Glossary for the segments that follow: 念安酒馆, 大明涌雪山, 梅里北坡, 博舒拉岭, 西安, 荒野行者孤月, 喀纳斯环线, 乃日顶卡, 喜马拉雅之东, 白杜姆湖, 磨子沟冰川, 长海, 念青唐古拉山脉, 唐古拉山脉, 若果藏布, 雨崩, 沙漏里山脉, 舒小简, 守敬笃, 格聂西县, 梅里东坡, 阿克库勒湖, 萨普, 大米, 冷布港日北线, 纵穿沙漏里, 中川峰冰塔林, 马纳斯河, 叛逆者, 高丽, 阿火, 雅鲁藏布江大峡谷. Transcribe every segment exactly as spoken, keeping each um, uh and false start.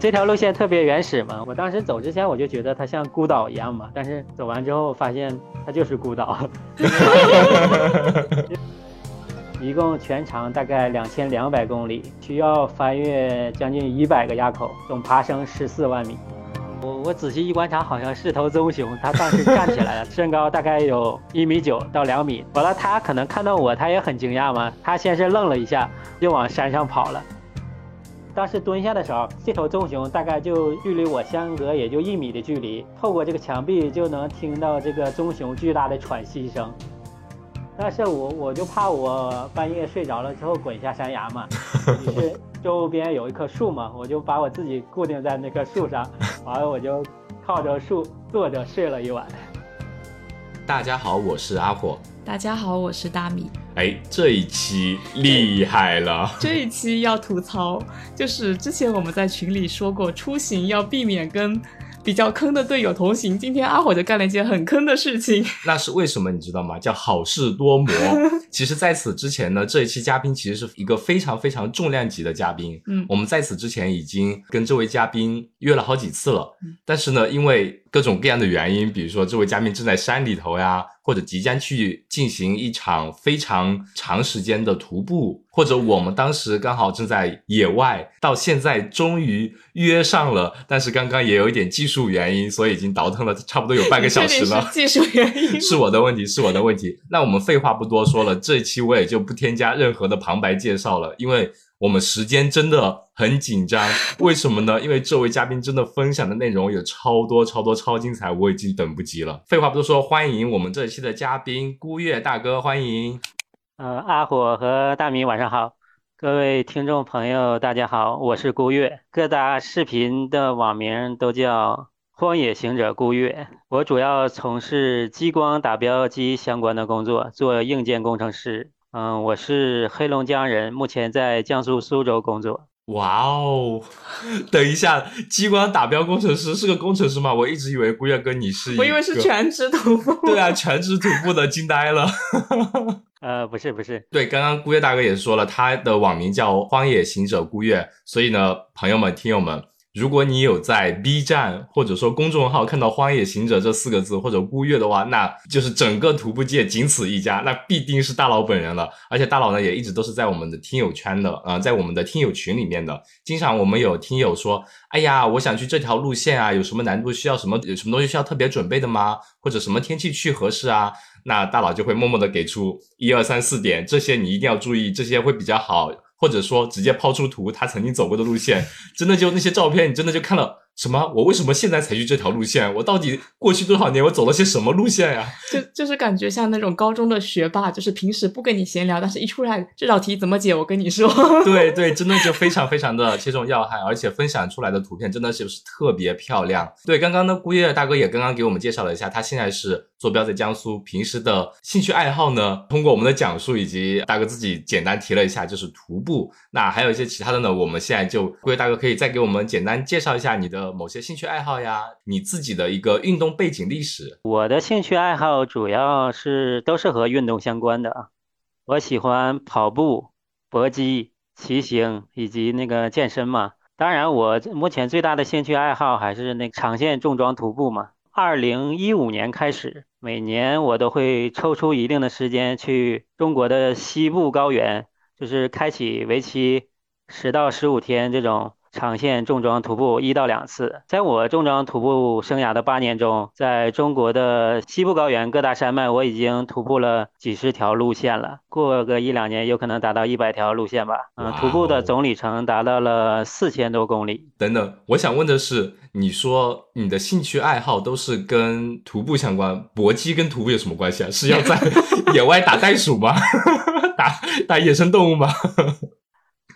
这条路线特别原始嘛，我当时走之前我就觉得它像孤岛一样嘛，但是走完之后发现它就是孤岛。一共全长大概两千两百公里，需要翻越将近一百个垭口，总爬升十四万米。我我仔细一观察，好像是头棕熊，它当时站起来了，身高大概有一米九到两米。完了，它可能看到我，它也很惊讶嘛，它先是愣了一下，又往山上跑了。当时蹲下的时候，这头棕熊大概就距离我相隔也就一米的距离，透过这个墙壁就能听到这个棕熊巨大的喘息声。但是我我就怕我半夜睡着了之后滚下山崖嘛，于是周边有一棵树嘛，我就把我自己固定在那棵树上，完了我就靠着树坐着睡了一晚。大家好，我是阿火。大家好，我是大米。哎，这一期厉害了！这一期要吐槽，就是之前我们在群里说过，出行要避免跟比较坑的队友同行，今天阿火就干了一件很坑的事情。那是为什么你知道吗？叫好事多磨。其实在此之前呢，这一期嘉宾其实是一个非常非常重量级的嘉宾，嗯，我们在此之前已经跟这位嘉宾约了好几次了，嗯，但是呢因为各种各样的原因，比如说这位嘉宾正在山里头呀，或者即将去进行一场非常长时间的徒步，或者我们当时刚好正在野外，到现在终于约上了，但是刚刚也有一点技术原因，所以已经倒腾了差不多有半个小时了。是技术原因是我的问题，是我的问题。那我们废话不多说了，这一期我也就不添加任何的旁白介绍了，因为我们时间真的很紧张。为什么呢？因为这位嘉宾真的分享的内容有超多超多超精彩，我已经等不及了。废话不多说，欢迎我们这一期的嘉宾孤月大哥，欢迎。呃，阿火和大米晚上好，各位听众朋友大家好，我是孤月，各大视频的网名都叫荒野行者孤月。我主要从事激光打标机相关的工作，做硬件工程师。嗯，我是黑龙江人，目前在江苏苏州工作。哇哦，等一下，激光打标工程师是个工程师吗？我一直以为孤月哥你是一个，我以为是全职徒步。对啊，全职徒步的，惊呆了。呃，不是不是，对，刚刚孤月大哥也说了，他的网名叫荒野行者孤月，所以呢，朋友们、听友们，如果你有在 B 站或者说公众号看到荒野行者这四个字或者孤月的话，那就是整个徒步界仅此一家，那必定是大佬本人了。而且大佬呢也一直都是在我们的听友圈的，呃，在我们的听友群里面的，经常我们有听友说，哎呀我想去这条路线啊，有什么难度需要什么，有什么东西需要特别准备的吗？或者什么天气去合适啊？那大佬就会默默的给出一二三四点，这些你一定要注意，这些会比较好，或者说直接抛出图他曾经走过的路线，真的就那些照片你真的就看了，什么我为什么现在才去这条路线，我到底过去多少年我走了些什么路线呀，啊？就就是感觉像那种高中的学霸，就是平时不跟你闲聊，但是一出来这道题怎么解我跟你说。对对，真的就非常非常的切中要害，而且分享出来的图片真的是特别漂亮。对，刚刚呢孤月大哥也刚刚给我们介绍了一下，他现在是坐标在江苏，平时的兴趣爱好呢，通过我们的讲述以及大哥自己简单提了一下，就是徒步。那还有一些其他的呢，我们现在就孤月大哥可以再给我们简单介绍一下你的某些兴趣爱好呀，你自己的一个运动背景历史。我的兴趣爱好主要是都是和运动相关的，我喜欢跑步、搏击、骑行以及那个健身嘛。当然我目前最大的兴趣爱好还是那个长线重装徒步嘛。二零一五年开始，每年我都会抽出一定的时间去中国的西部高原，就是开启为期十到十五天这种长线重装徒步一到两次。在我重装徒步生涯的八年中，在中国的西部高原各大山脉，我已经徒步了几十条路线了，过个一两年有可能达到一百条路线吧。嗯，徒步的总里程达到了四千多公里。等等，我想问的是，你说你的兴趣爱好都是跟徒步相关，搏击跟徒步有什么关系啊？是要在野外打袋鼠吗？打打野生动物吗？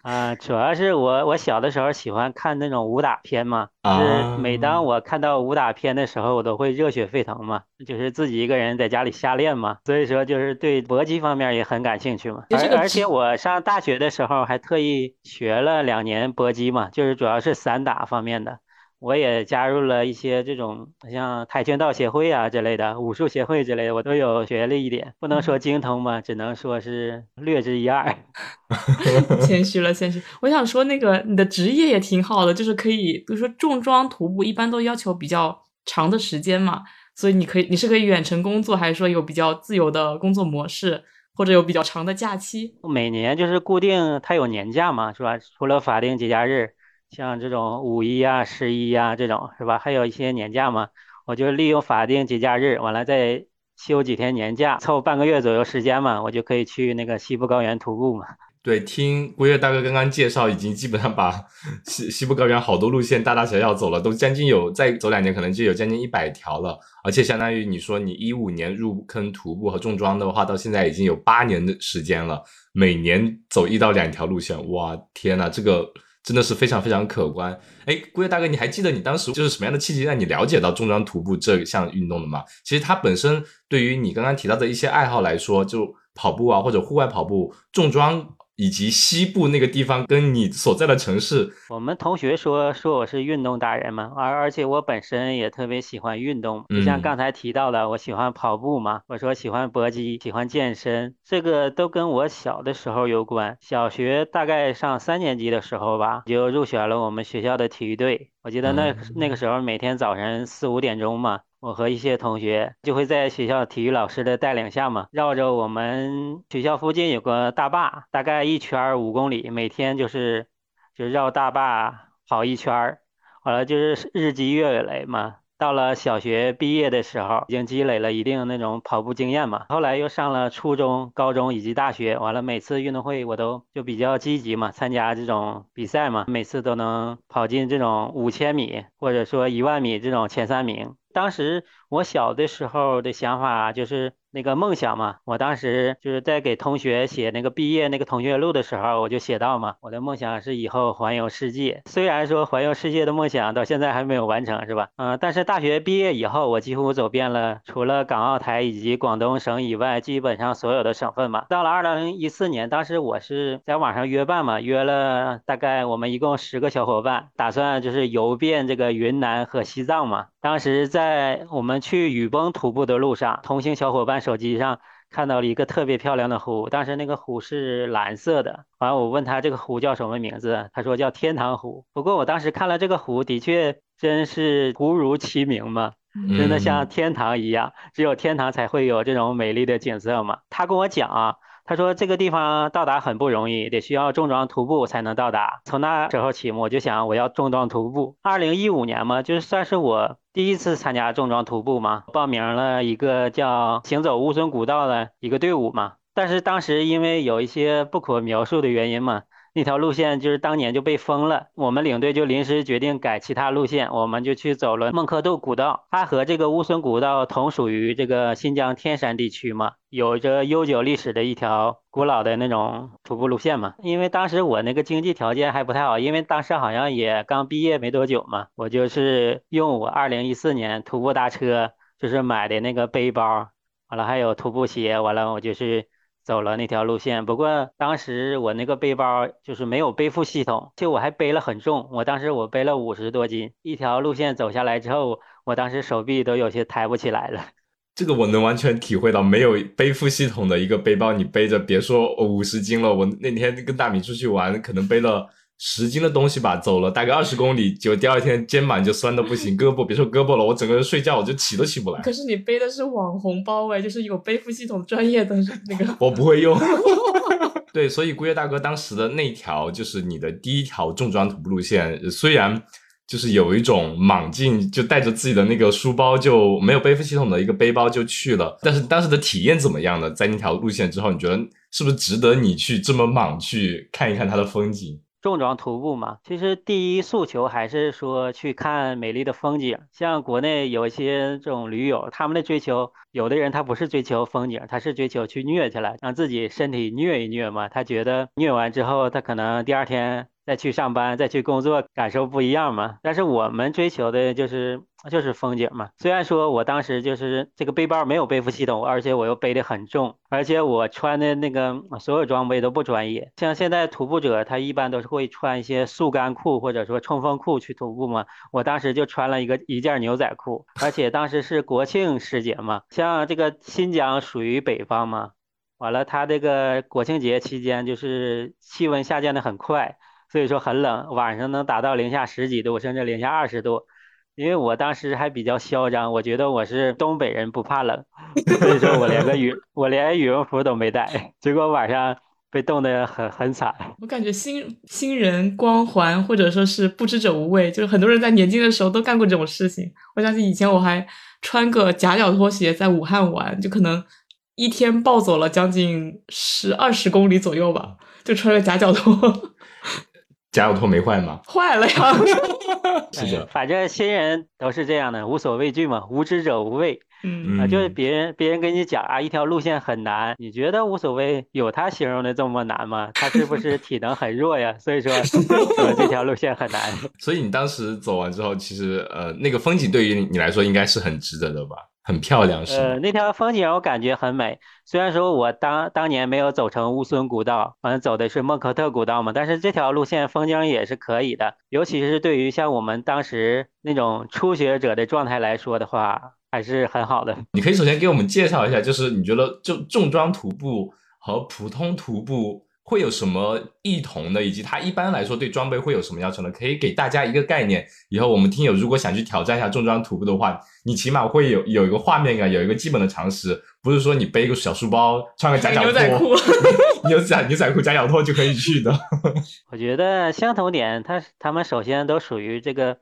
啊、呃，主要是我我小的时候喜欢看那种武打片嘛，就是每当我看到武打片的时候，我都会热血沸腾嘛，就是自己一个人在家里瞎练嘛，所以说就是对搏击方面也很感兴趣嘛。而而且我上大学的时候还特意学了两年搏击嘛，就是主要是散打方面的。我也加入了一些这种像跆拳道协会啊之类的，武术协会之类的，我都有学了一点，不能说精通嘛，只能说是略知一二。谦虚了，谦虚。我想说那个你的职业也挺好的，就是可以，比如说重装徒步一般都要求比较长的时间嘛，所以你可以，你是可以远程工作，还是说有比较自由的工作模式？或者有比较长的假期，每年就是固定，它有年假嘛，是吧？除了法定节假日，像这种五一啊、十一啊这种，是吧？还有一些年假嘛，我就利用法定节假日，完了再休几天年假，凑半个月左右时间嘛，我就可以去那个西部高原徒步嘛。对，听郭越大哥刚刚介绍，已经基本上把西西部高原好多路线大大小小走了，都将近有再走两年可能就有将近一百条了，而且相当于你说你一五年入坑徒步和重装的话，到现在已经有八年的时间了，每年走一到两条路线，哇天哪，这个真的是非常非常可观。哎，郭越大哥，你还记得你当时就是什么样的契机让你了解到重装徒步这项运动的吗？其实它本身对于你刚刚提到的一些爱好来说，就跑步啊或者户外跑步、重装以及西部那个地方跟你所在的城市，我们同学说说我是运动达人嘛，而而且我本身也特别喜欢运动，就像刚才提到的，我喜欢跑步嘛，我说喜欢搏击，喜欢健身，这个都跟我小的时候有关。小学大概上三年级的时候吧，就入选了我们学校的体育队。我记得那、嗯、那个时候每天早晨四五点钟嘛，我和一些同学就会在学校体育老师的带领下嘛，绕着我们学校附近有个大坝，大概一圈五公里，每天就是就绕大坝跑一圈，完了就是日积月累嘛。到了小学毕业的时候，已经积累了一定那种跑步经验嘛。后来又上了初中、高中以及大学，完了每次运动会我都就比较积极嘛，参加这种比赛嘛，每次都能跑进这种五千米或者说一万米这种前三名。当时我小的时候的想法就是那个梦想嘛，我当时就是在给同学写那个毕业那个同学录的时候，我就写到嘛，我的梦想是以后环游世界。虽然说环游世界的梦想到现在还没有完成，是吧？嗯、呃，但是大学毕业以后，我几乎走遍了除了港澳台以及广东省以外，基本上所有的省份嘛。到了二零一四年，当时我是在网上约伴嘛，约了大概我们一共十个小伙伴，打算就是游遍这个云南和西藏嘛。当时在我们去雨崩徒步的路上，同行小伙伴手机上看到了一个特别漂亮的湖，当时那个湖是蓝色的，然后我问他这个湖叫什么名字，他说叫天堂湖。不过我当时看了这个湖，的确真是湖如其名嘛，真的像天堂一样，只有天堂才会有这种美丽的景色嘛。他跟我讲啊，他说这个地方到达很不容易，得需要重装徒步才能到达。从那时候起我就想我要重装徒步。二零一五年嘛，就算是我第一次参加重装徒步嘛，报名了一个叫行走乌孙古道的一个队伍嘛。但是当时因为有一些不可描述的原因嘛，那条路线就是当年就被封了，我们领队就临时决定改其他路线，我们就去走了孟克杜古道。它和这个乌孙古道同属于这个新疆天山地区嘛，有着悠久历史的一条古老的那种徒步路线嘛。因为当时我那个经济条件还不太好，因为当时好像也刚毕业没多久嘛，我就是用我二零一四年徒步搭车就是买的那个背包，完了还有徒步鞋，完了我就是走了那条路线。不过当时我那个背包就是没有背负系统，其实我还背了很重，我当时我背了五十多斤，一条路线走下来之后，我当时手臂都有些抬不起来了。这个我能完全体会到，没有背负系统的一个背包，你背着别说五十斤了，我那天跟大米出去玩，可能背了十斤的东西吧，走了大概二十公里，就第二天肩膀就酸的不行，胳膊别说胳膊了，我整个人睡觉我就起都起不来。可是你背的是网红包哎，就是有背负系统专业的那个。我不会用。对，所以郭越大哥当时的那条就是你的第一条重装徒步路线，虽然就是有一种莽劲，就带着自己的那个书包，就没有背负系统的一个背包就去了，但是当时的体验怎么样呢？在那条路线之后，你觉得是不是值得你去这么莽去看一看它的风景？重装徒步嘛，其实第一诉求还是说去看美丽的风景。像国内有一些这种驴友，他们的追求，有的人他不是追求风景，他是追求去虐起来，让自己身体虐一虐嘛。他觉得虐完之后，他可能第二天再去上班再去工作感受不一样嘛。但是我们追求的就是就是风景嘛。虽然说我当时就是这个背包没有背负系统，而且我又背得很重，而且我穿的那个所有装备都不专业。像现在徒步者他一般都是会穿一些速干裤或者说冲锋裤去徒步嘛，我当时就穿了一个一件牛仔裤，而且当时是国庆时节嘛，像这个新疆属于北方嘛，完了他这个国庆节期间就是气温下降的很快，所以说很冷，晚上能达到零下十几度甚至零下二十度。因为我当时还比较嚣张，我觉得我是东北人不怕冷，所以说我连个羽我连羽绒服都没带，结果晚上被冻得很很惨。我感觉新新人光环或者说是不知者无畏，就是很多人在年轻的时候都干过这种事情。我相信以前我还穿个夹脚拖鞋在武汉玩，就可能一天暴走了将近十二十公里左右吧，就穿着夹脚拖。夹脚拖没坏吗？坏了呀是的、哎、反正新人都是这样的，无所畏惧嘛，无知者无畏。嗯、啊、就是别人别人跟你讲啊一条路线很难，你觉得无所谓，有他形容的这么难吗？他是不是体能很弱呀？所以说这条路线很难。所以你当时走完之后，其实呃那个风景对于你来说应该是很值得的吧，很漂亮是吗？呃那条风景我感觉很美。虽然说我当当年没有走成乌孙古道，反正走的是孟科特古道嘛，但是这条路线风景也是可以的，尤其是对于像我们当时那种初学者的状态来说的话还是很好的。你可以首先给我们介绍一下，就是你觉得就重装徒步和普通徒步会有什么异同的，以及它一般来说对装备会有什么要求呢？可以给大家一个概念，以后我们听友如果想去挑战一下重装徒步的话，你起码会有有一个画面感，有一个基本的常识，不是说你背一个小书包穿个夹脚拖牛仔牛仔裤夹脚拖就可以去的。我觉得相同点，他他们首先都属于这个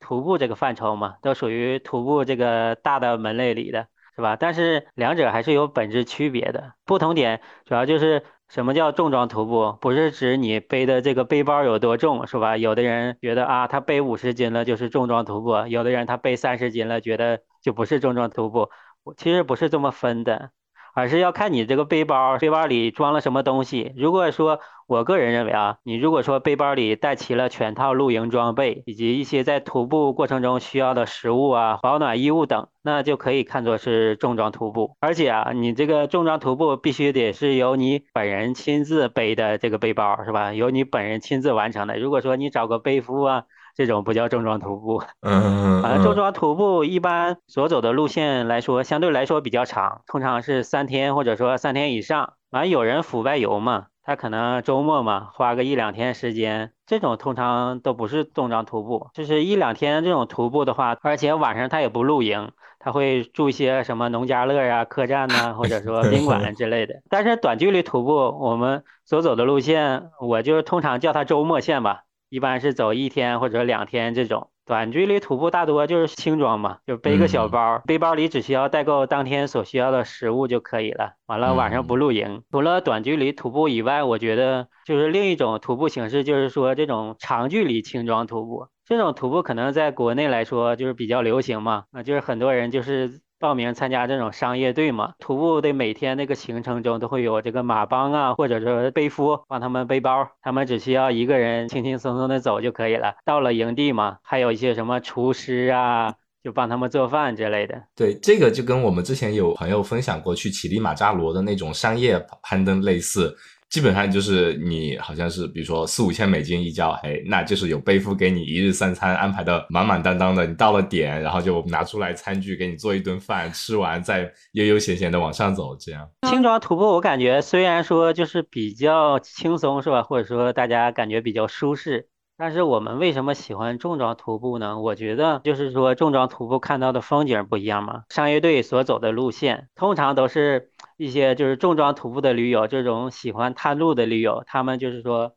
徒步这个范畴嘛，都属于徒步这个大的门类里的，是吧？但是两者还是有本质区别的。不同点主要就是什么叫重装徒步，不是指你背的这个背包有多重，是吧？有的人觉得啊，他背五十斤了就是重装徒步，有的人他背三十斤了觉得就不是重装徒步，其实不是这么分的，而是要看你这个背包背包里装了什么东西。如果说我个人认为啊，你如果说背包里带齐了全套露营装备以及一些在徒步过程中需要的食物啊、保暖衣物等，那就可以看作是重装徒步。而且啊，你这个重装徒步必须得是由你本人亲自背的这个背包，是吧？由你本人亲自完成的。如果说你找个背夫啊，这种不叫重装徒步。嗯，反正重装徒步一般所走的路线来说相对来说比较长，通常是三天或者说三天以上。反正有人腐败游嘛，他可能周末嘛花个一两天时间，这种通常都不是重装徒步。就是一两天这种徒步的话，而且晚上他也不露营，他会住一些什么农家乐啊、客栈啊，或者说宾馆之类的。但是短距离徒步我们所走的路线，我就通常叫它周末线吧，一般是走一天或者两天。这种短距离徒步大多就是轻装嘛，就背个小包、嗯、背包里只需要带够当天所需要的食物就可以了，完了晚上不露营。除了短距离徒步以外，我觉得就是另一种徒步形式，就是说这种长距离轻装徒步。这种徒步可能在国内来说就是比较流行嘛，就是很多人就是报名参加这种商业队嘛，徒步的每天那个行程中都会有这个马帮啊，或者说背夫帮他们背包，他们只需要一个人轻轻松松的走就可以了。到了营地嘛，还有一些什么厨师啊，就帮他们做饭之类的。对，这个就跟我们之前有朋友分享过去乞力马扎罗的那种商业攀登类似，基本上就是你好像是比如说四五千美金一交，哎，那就是有背夫给你一日三餐安排的满满当当的，你到了点然后就拿出来餐具给你做一顿饭，吃完再悠悠闲闲的往上走。这样轻装徒步我感觉虽然说就是比较轻松，是吧？或者说大家感觉比较舒适，但是我们为什么喜欢重装徒步呢？我觉得就是说重装徒步看到的风景不一样嘛。商业队所走的路线通常都是一些就是重装徒步的驴友，这种喜欢探路的驴友，他们就是说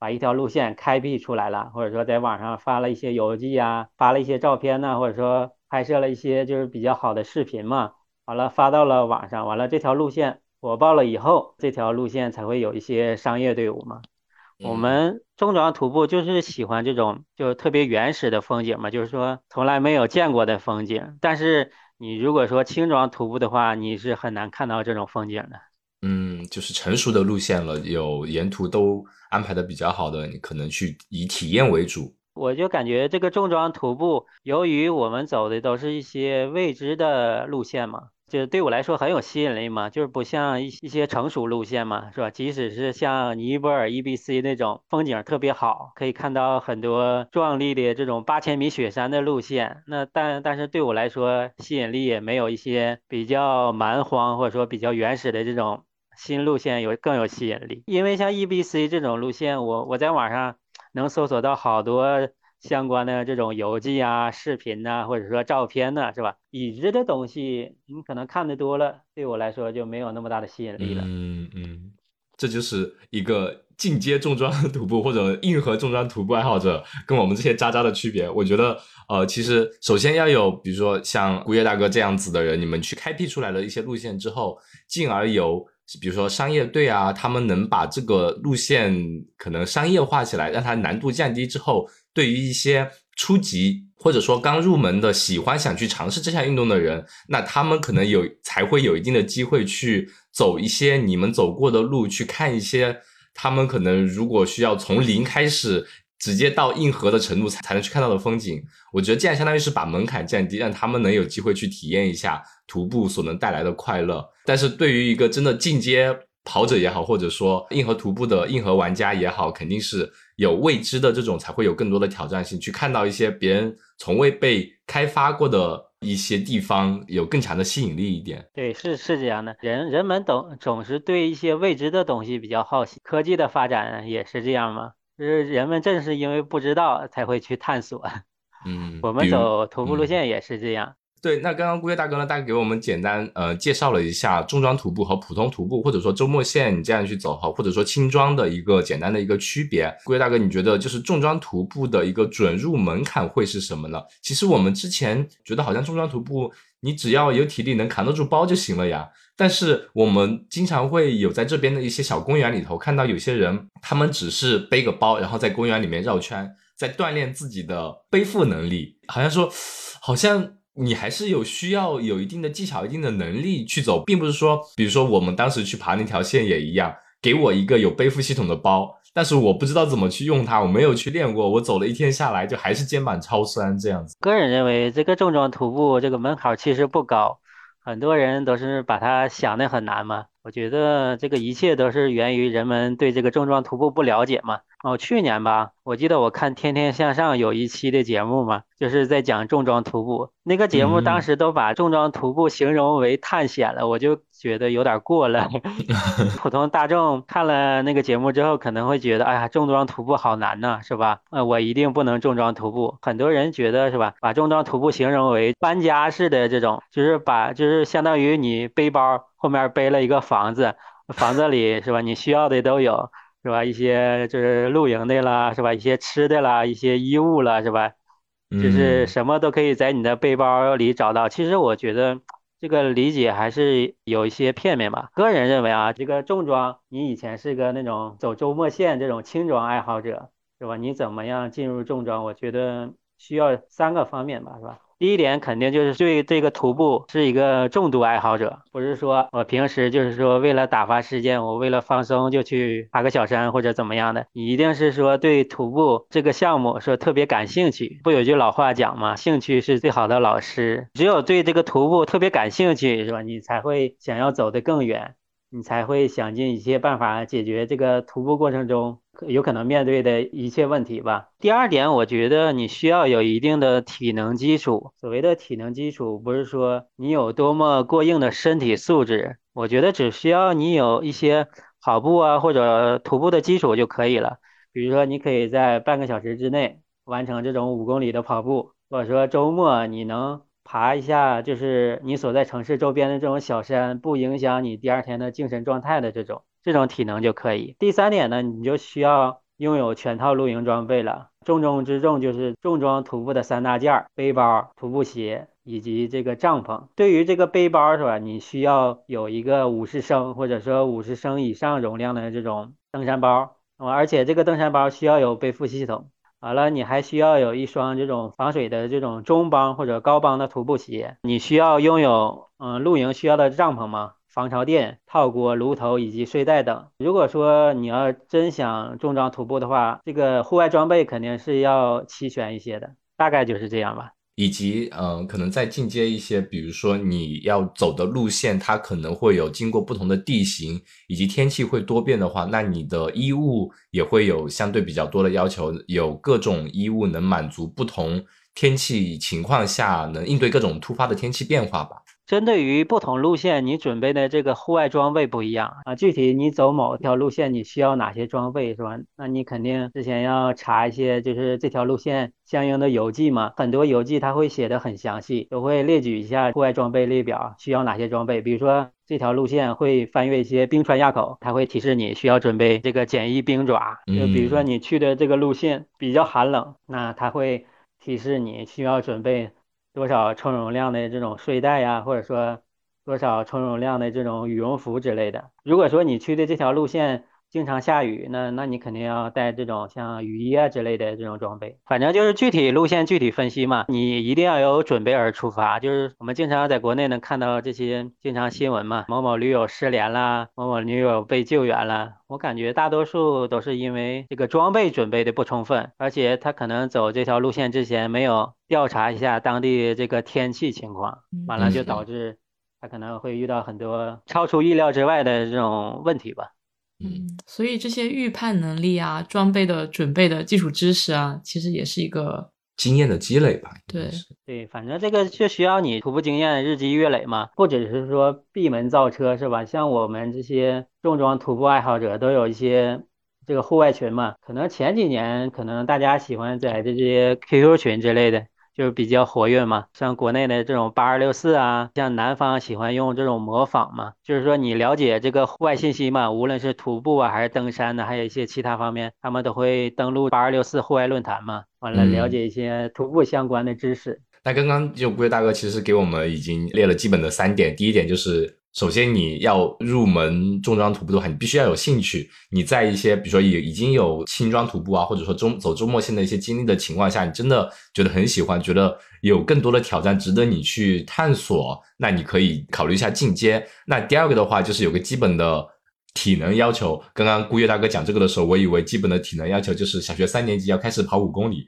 把一条路线开辟出来了，或者说在网上发了一些游记啊，发了一些照片啊，或者说拍摄了一些就是比较好的视频嘛，完了发到了网上，完了这条路线火爆了以后，这条路线才会有一些商业队伍嘛。我们重装徒步就是喜欢这种就特别原始的风景嘛，就是说从来没有见过的风景。但是你如果说轻装徒步的话，你是很难看到这种风景的。嗯，就是成熟的路线了，有沿途都安排的比较好的，你可能去以体验为主。我就感觉这个重装徒步，由于我们走的都是一些未知的路线嘛，就是对我来说很有吸引力嘛，就是不像一些成熟路线嘛，是吧？即使是像尼泊尔 E B C 那种风景特别好，可以看到很多壮丽的这种八千米雪山的路线，那但但是对我来说吸引力也没有一些比较蛮荒或者说比较原始的这种新路线有更有吸引力。因为像 E B C 这种路线，我我在网上能搜索到好多相关的这种游记啊、视频啊，或者说照片啊，是吧？已知的东西你可能看得多了，对我来说就没有那么大的吸引力了。嗯嗯，这就是一个进阶重装徒步或者硬核重装徒步爱好者跟我们这些渣渣的区别。我觉得呃，其实首先要有比如说像孤叶大哥这样子的人，你们去开辟出来了一些路线之后，进而由比如说商业队啊，他们能把这个路线可能商业化起来，让它难度降低之后，对于一些初级或者说刚入门的喜欢想去尝试这项运动的人，那他们可能有才会有一定的机会去走一些你们走过的路，去看一些他们可能如果需要从零开始直接到硬核的程度才能去看到的风景。我觉得这样相当于是把门槛降低，让他们能有机会去体验一下徒步所能带来的快乐。但是对于一个真的进阶跑者也好，或者说硬核徒步的硬核玩家也好，肯定是有未知的，这种才会有更多的挑战性，去看到一些别人从未被开发过的一些地方，有更强的吸引力一点。对，是是这样的，人人们总总是对一些未知的东西比较好奇，科技的发展也是这样吗？就是人们正是因为不知道才会去探索。嗯，我们走徒步路线也是这样。嗯、对，那刚刚孤叶大哥呢，大概给我们简单呃介绍了一下重装徒步和普通徒步，或者说周末线你这样去走好，或者说轻装的一个简单的一个区别。孤叶大哥，你觉得就是重装徒步的一个准入门槛会是什么呢？其实我们之前觉得好像重装徒步你只要有体力能扛得住包就行了呀。但是我们经常会有在这边的一些小公园里头看到有些人，他们只是背个包，然后在公园里面绕圈，在锻炼自己的背负能力。好像说好像你还是有需要有一定的技巧、一定的能力去走，并不是说比如说我们当时去爬那条线也一样，给我一个有背负系统的包，但是我不知道怎么去用它，我没有去练过，我走了一天下来就还是肩膀超酸这样子。个人认为这个重装徒步这个门槛其实不高，很多人都是把它想得很难嘛。我觉得这个一切都是源于人们对这个重装徒步不了解嘛。哦，去年吧，我记得我看《天天向上》有一期的节目嘛，就是在讲重装徒步。那个节目当时都把重装徒步形容为探险了，嗯、我就觉得有点过了。普通大众看了那个节目之后，可能会觉得，哎呀，重装徒步好难呐，是吧？呃，我一定不能重装徒步。很多人觉得是吧，把重装徒步形容为搬家式的这种，就是把就是相当于你背包后面背了一个房子，房子里是吧，你需要的都有。是吧？一些就是露营的啦，是吧？一些吃的啦，一些衣物啦，是吧？就是什么都可以在你的背包里找到。其实我觉得这个理解还是有一些片面吧。个人认为啊，这个重装，你以前是个那种走周末线这种轻装爱好者，是吧？你怎么样进入重装？我觉得需要三个方面吧，是吧？第一点肯定就是对这个徒步是一个重度爱好者，不是说我平时就是说为了打发时间，我为了放松就去爬个小山或者怎么样的，你一定是说对徒步这个项目说特别感兴趣。不有句老话讲嘛，兴趣是最好的老师，只有对这个徒步特别感兴趣，是吧？你才会想要走得更远，你才会想尽一些办法解决这个徒步过程中有可能面对的一切问题吧。第二点，我觉得你需要有一定的体能基础。所谓的体能基础，不是说你有多么过硬的身体素质，我觉得只需要你有一些跑步啊或者徒步的基础就可以了。比如说你可以在半个小时之内完成这种五公里的跑步，或者说周末你能爬一下就是你所在城市周边的这种小山，不影响你第二天的精神状态的这种这种体能就可以。第三点呢，你就需要拥有全套露营装备了。重中之重就是重装徒步的三大件，背包、徒步鞋以及这个帐篷。对于这个背包是吧，你需要有一个五十升或者说五十升以上容量的这种登山包，而且这个登山包需要有背负系统。完了，你还需要有一双这种防水的这种中帮或者高帮的徒步鞋。你需要拥有嗯露营需要的帐篷吗？防潮垫、套锅、炉头以及睡袋等。如果说你要真想重装徒步的话，这个户外装备肯定是要齐全一些的，大概就是这样吧。以及嗯、呃，可能再进阶一些，比如说你要走的路线，它可能会有经过不同的地形，以及天气会多变的话，那你的衣物也会有相对比较多的要求，有各种衣物能满足不同天气情况下能应对各种突发的天气变化吧。针对于不同路线，你准备的这个户外装备不一样啊。具体你走某条路线，你需要哪些装备是吧？那你肯定之前要查一些，就是这条路线相应的游记嘛。很多游记它会写的很详细，我会列举一下户外装备列表需要哪些装备。比如说这条路线会翻越一些冰川垭口，它会提示你需要准备这个简易冰爪。就比如说你去的这个路线比较寒冷，那它会提示你需要准备多少充绒量的这种睡袋呀，或者说多少充绒量的这种羽绒服之类的。如果说你去的这条路线经常下雨，那那你肯定要带这种像雨衣啊之类的这种装备。反正就是具体路线具体分析嘛，你一定要有准备而出发。就是我们经常在国内能看到这些经常新闻嘛，某某驴友失联啦，某某驴友被救援啦。我感觉大多数都是因为这个装备准备的不充分，而且他可能走这条路线之前没有调查一下当地这个天气情况，完了就导致他可能会遇到很多超出意料之外的这种问题吧。嗯，所以这些预判能力啊，装备的准备的基础知识啊，其实也是一个经验的积累吧。对对，反正这个就需要你徒步经验日积月累嘛，不只是说闭门造车是吧？像我们这些重装徒步爱好者都有一些这个户外群嘛，可能前几年可能大家喜欢在这些 Q Q 群之类的就是比较活跃嘛，像国内的这种八二六四啊，像南方喜欢用这种模仿嘛，就是说你了解这个户外信息嘛，无论是徒步啊还是登山的，还有一些其他方面，他们都会登录八二六四户外论坛嘛，完了了解一些徒步相关的知识。嗯、那刚刚就龟大哥其实给我们已经列了基本的三点，第一点就是首先你要入门重装徒步的话，你必须要有兴趣。你在一些比如说已经有轻装徒步啊，或者说中走周末线的一些经历的情况下，你真的觉得很喜欢，觉得有更多的挑战值得你去探索，那你可以考虑一下进阶。那第二个的话就是有个基本的体能要求。刚刚顾月大哥讲这个的时候，我以为基本的体能要求就是小学三年级要开始跑五公里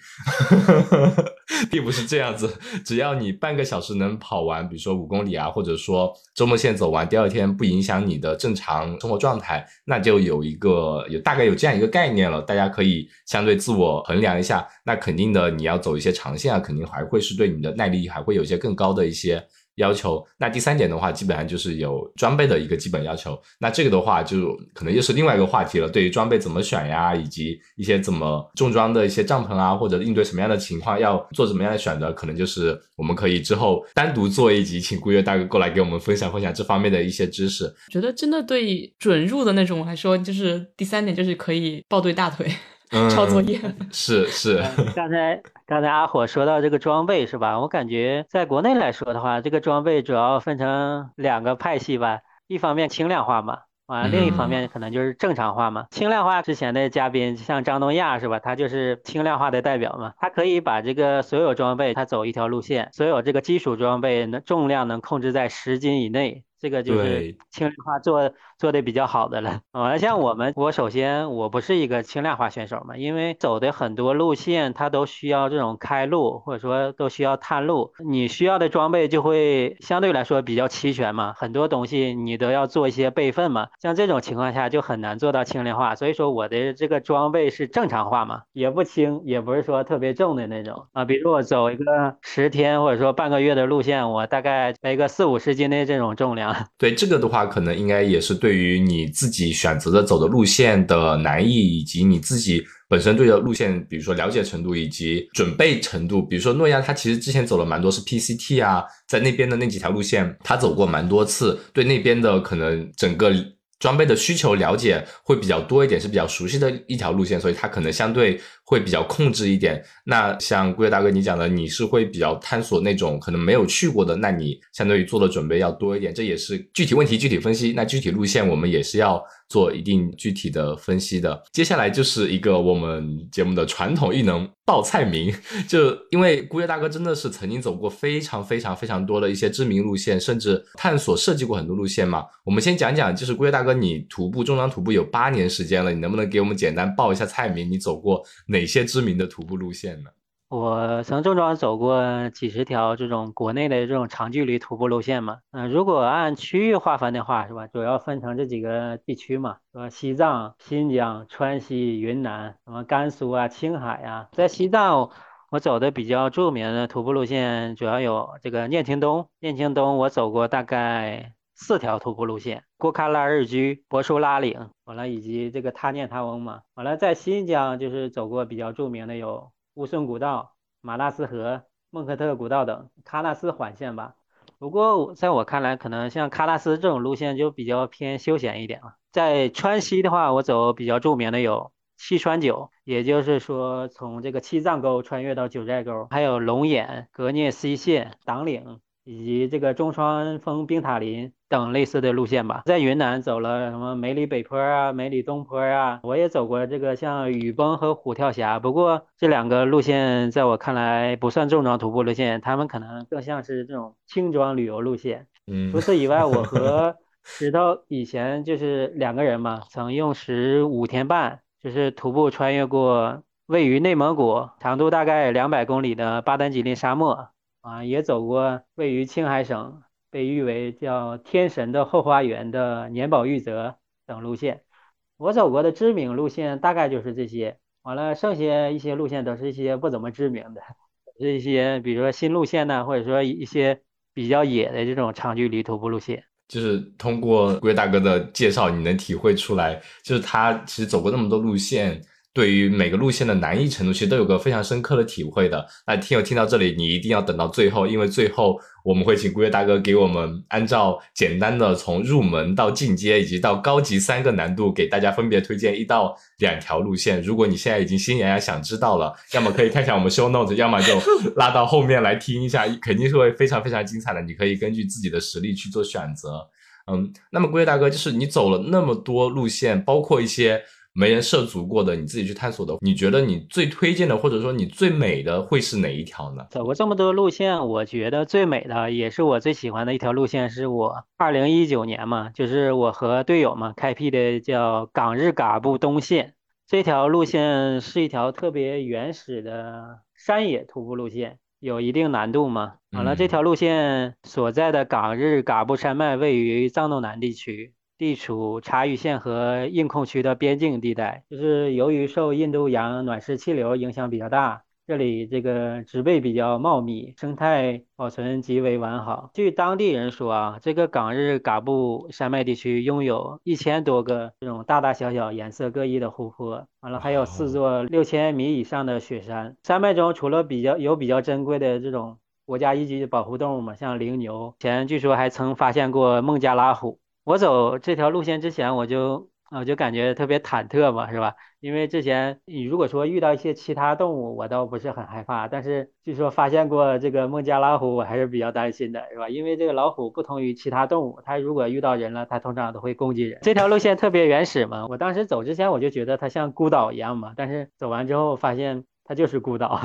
并不是这样子，只要你半个小时能跑完比如说五公里啊，或者说周末线走完第二天不影响你的正常生活状态，那就有一个有大概有这样一个概念了，大家可以相对自我衡量一下。那肯定的你要走一些长线啊，肯定还会是对你的耐力还会有一些更高的一些要求。那第三点的话基本上就是有装备的一个基本要求，那这个的话就可能又是另外一个话题了，对于装备怎么选呀，以及一些怎么重装的一些帐篷啊，或者应对什么样的情况要做什么样的选择，可能就是我们可以之后单独做一集，请顾月大哥过来给我们分享分享这方面的一些知识。觉得真的对准入的那种来说，就是第三点就是可以抱对大腿抄作业。嗯、是是、嗯、刚才刚才阿火说到这个装备是吧，我感觉在国内来说的话，这个装备主要分成两个派系吧，一方面轻量化嘛，啊，另一方面可能就是正常化嘛。嗯、轻量化之前的嘉宾像张东亚是吧，他就是轻量化的代表嘛，他可以把这个所有装备，他走一条路线，所有这个基础装备重量能控制在十斤以内，这个就是轻量化做做的比较好的了。啊，像我们，我首先我不是一个轻量化选手嘛，因为走的很多路线它都需要这种开路，或者说都需要探路，你需要的装备就会相对来说比较齐全嘛，很多东西你都要做一些备份嘛，像这种情况下就很难做到轻量化，所以说我的这个装备是正常化嘛，也不轻也不是说特别重的那种啊。比如我走一个十天或者说半个月的路线，我大概背个四五十斤的这种重量。对，这个的话可能应该也是对于你自己选择的走的路线的难易，以及你自己本身对的路线比如说了解程度以及准备程度。比如说诺亚他其实之前走了蛮多是 P C T 啊，在那边的那几条路线他走过蛮多次，对那边的可能整个装备的需求了解会比较多一点，是比较熟悉的一条路线，所以他可能相对会比较控制一点。那像顾月大哥你讲的，你是会比较探索那种可能没有去过的，那你相对于做的准备要多一点，这也是具体问题具体分析，那具体路线我们也是要做一定具体的分析的。接下来就是一个我们节目的传统异能报菜名，就因为顾月大哥真的是曾经走过非常非常非常多的一些知名路线，甚至探索设计过很多路线嘛。我们先讲讲，就是顾月大哥你徒步中长徒步有八年时间了，你能不能给我们简单报一下菜名，你走过哪些知名的徒步路线呢？我从中长走过几十条这种国内的这种长距离徒步路线嘛，嗯、呃，如果按区域划分的话，是吧？主要分成这几个地区嘛，呃，西藏、新疆、川西、云南，什么甘肃啊、青海啊。在西藏我，我走的比较著名的徒步路线主要有这个念青东，念青东我走过大概四条徒步路线，郭喀拉日居、博舒拉岭，完了以及这个他念他翁嘛。完了在新疆就是走过比较著名的有乌孙古道、马纳斯河、孟克特古道等喀纳斯环线吧。不过在我看来，可能像喀纳斯这种路线就比较偏休闲一点了。在川西的话，我走比较著名的有七川九，也就是说从这个七藏沟穿越到九寨沟，还有龙眼、格聂西县、党岭以及这个中川峰冰塔林等类似的路线吧。在云南走了什么梅里北坡啊、梅里东坡啊，我也走过这个像雨崩和虎跳峡。不过这两个路线在我看来不算重装徒步路线，他们可能更像是这种轻装旅游路线。嗯，除此以外，我和石头以前就是两个人嘛，曾用时五天半，就是徒步穿越过位于内蒙古、长度大概两百公里的巴丹吉林沙漠。啊，也走过位于青海省被誉为叫天神的后花园的年宝玉泽等路线。我走过的知名路线大概就是这些，完了剩下一些路线都是一些不怎么知名的，是一些比如说新路线呢，或者说一些比较野的这种长距离徒步路线。就是通过顾月大哥的介绍，你能体会出来，就是他其实走过那么多路线，对于每个路线的难易程度其实都有个非常深刻的体会的。那听友听到这里，你一定要等到最后，因为最后我们会请顾月大哥给我们按照简单的从入门到进阶以及到高级三个难度，给大家分别推荐一到两条路线。如果你现在已经心痒痒想知道了，要么可以看一下我们 show notes， 要么就拉到后面来听一下，肯定是会非常非常精彩的，你可以根据自己的实力去做选择。嗯，那么顾月大哥，就是你走了那么多路线，包括一些没人涉足过的，你自己去探索的，你觉得你最推荐的，或者说你最美的会是哪一条呢？走过这么多路线，我觉得最美的也是我最喜欢的一条路线，是我二零一九年嘛，就是我和队友嘛开辟的叫港日嘎布东线。这条路线是一条特别原始的山野徒步路线，有一定难度嘛。完了，这条路线所在的港日嘎布山脉位于藏东南地区，地处察隅县和印控区的边境地带，就是由于受印度洋暖湿气流影响比较大，这里这个植被比较茂密，生态保存极为完好。据当地人说啊，这个港日嘎布山脉地区拥有一千多个这种大大小小、颜色各异的湖泊，完了还有四座六千米以上的雪山。山脉中除了比较有比较珍贵的这种国家一级保护动物嘛，像羚牛，前据说还曾发现过孟加拉虎。我走这条路线之前，我就我就感觉特别忐忑嘛，是吧？因为之前你如果说遇到一些其他动物，我倒不是很害怕，但是据说发现过这个孟加拉虎，我还是比较担心的，是吧？因为这个老虎不同于其他动物，它如果遇到人了，它通常都会攻击人。这条路线特别原始嘛，我当时走之前我就觉得它像孤岛一样嘛，但是走完之后发现它就是孤岛，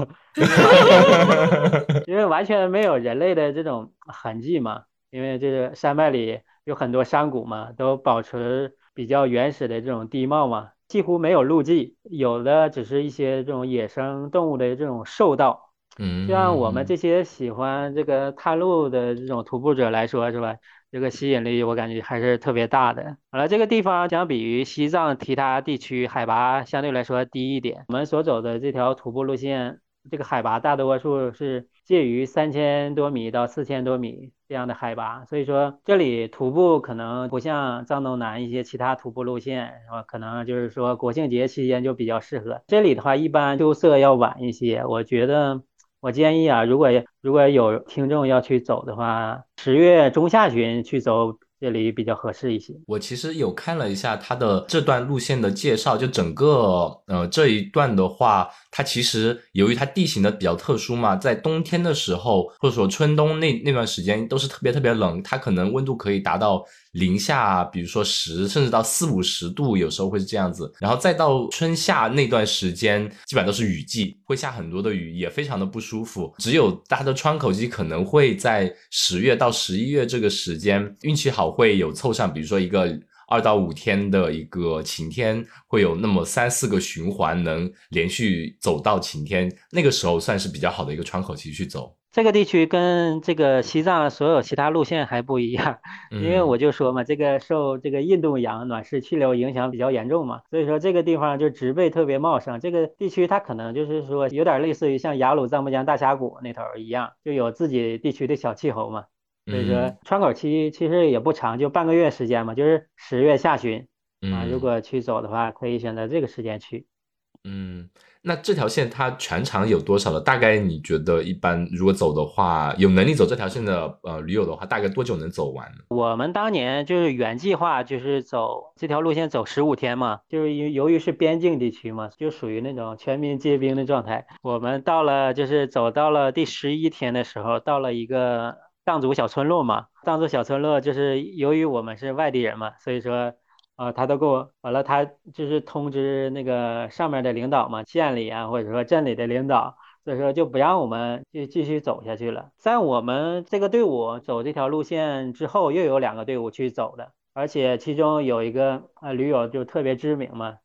因为完全没有人类的这种痕迹嘛，因为这个山脉里有很多山谷嘛，都保持比较原始的这种地貌嘛，几乎没有路迹，有的只是一些这种野生动物的这种兽道。嗯，就像我们这些喜欢这个探路的这种徒步者来说，是吧？这个吸引力我感觉还是特别大的。好了，这个地方相比于西藏其他地区海拔相对来说低一点，我们所走的这条徒步路线，这个海拔大多数是介于三千多米到四千多米这样的海拔，所以说这里徒步可能不像藏东南一些其他徒步路线，可能就是说国庆节期间就比较适合。这里的话一般秋色要晚一些，我觉得我建议啊，如果如果有听众要去走的话，十月中下旬去走这里比较合适一些。我其实有看了一下它的这段路线的介绍，就整个呃这一段的话，它其实由于它地形的比较特殊嘛，在冬天的时候或者说春冬那那段时间都是特别特别冷，它可能温度可以达到零下比如说十甚至到四五十度，有时候会是这样子。然后再到春夏那段时间基本上都是雨季，会下很多的雨，也非常的不舒服。只有它的窗口期可能会在十月到十一月这个时间，运气好会有凑上比如说一个二到五天的一个晴天，会有那么三四个循环能连续走到晴天，那个时候算是比较好的一个窗口期去走。这个地区跟这个西藏所有其他路线还不一样，因为我就说嘛，这个受这个印度洋暖湿气流影响比较严重嘛，所以说这个地方就植被特别茂盛。这个地区它可能就是说有点类似于像雅鲁藏布江大峡谷那头一样，就有自己地区的小气候嘛。所以说窗口期其实也不长，就半个月时间嘛，就是十月下旬啊，如果去走的话，可以选择这个时间去。嗯，那这条线它全长有多少了？大概你觉得一般如果走的话，有能力走这条线的呃驴友的话，大概多久能走完呢？我们当年就是原计划就是走这条路线走十五天嘛，就是由于是边境地区嘛，就属于那种全民皆兵的状态。我们到了就是走到了第十一天的时候，到了一个藏族小村落嘛。藏族小村落就是由于我们是外地人嘛，所以说。呃他都给我完了，他就是通知那个上面的领导嘛，县里啊或者说镇里的领导，所以说就不让我们就继续走下去了。在我们这个队伍走这条路线之后，又有两个队伍去走的，而且其中有一个呃驴友就特别知名嘛，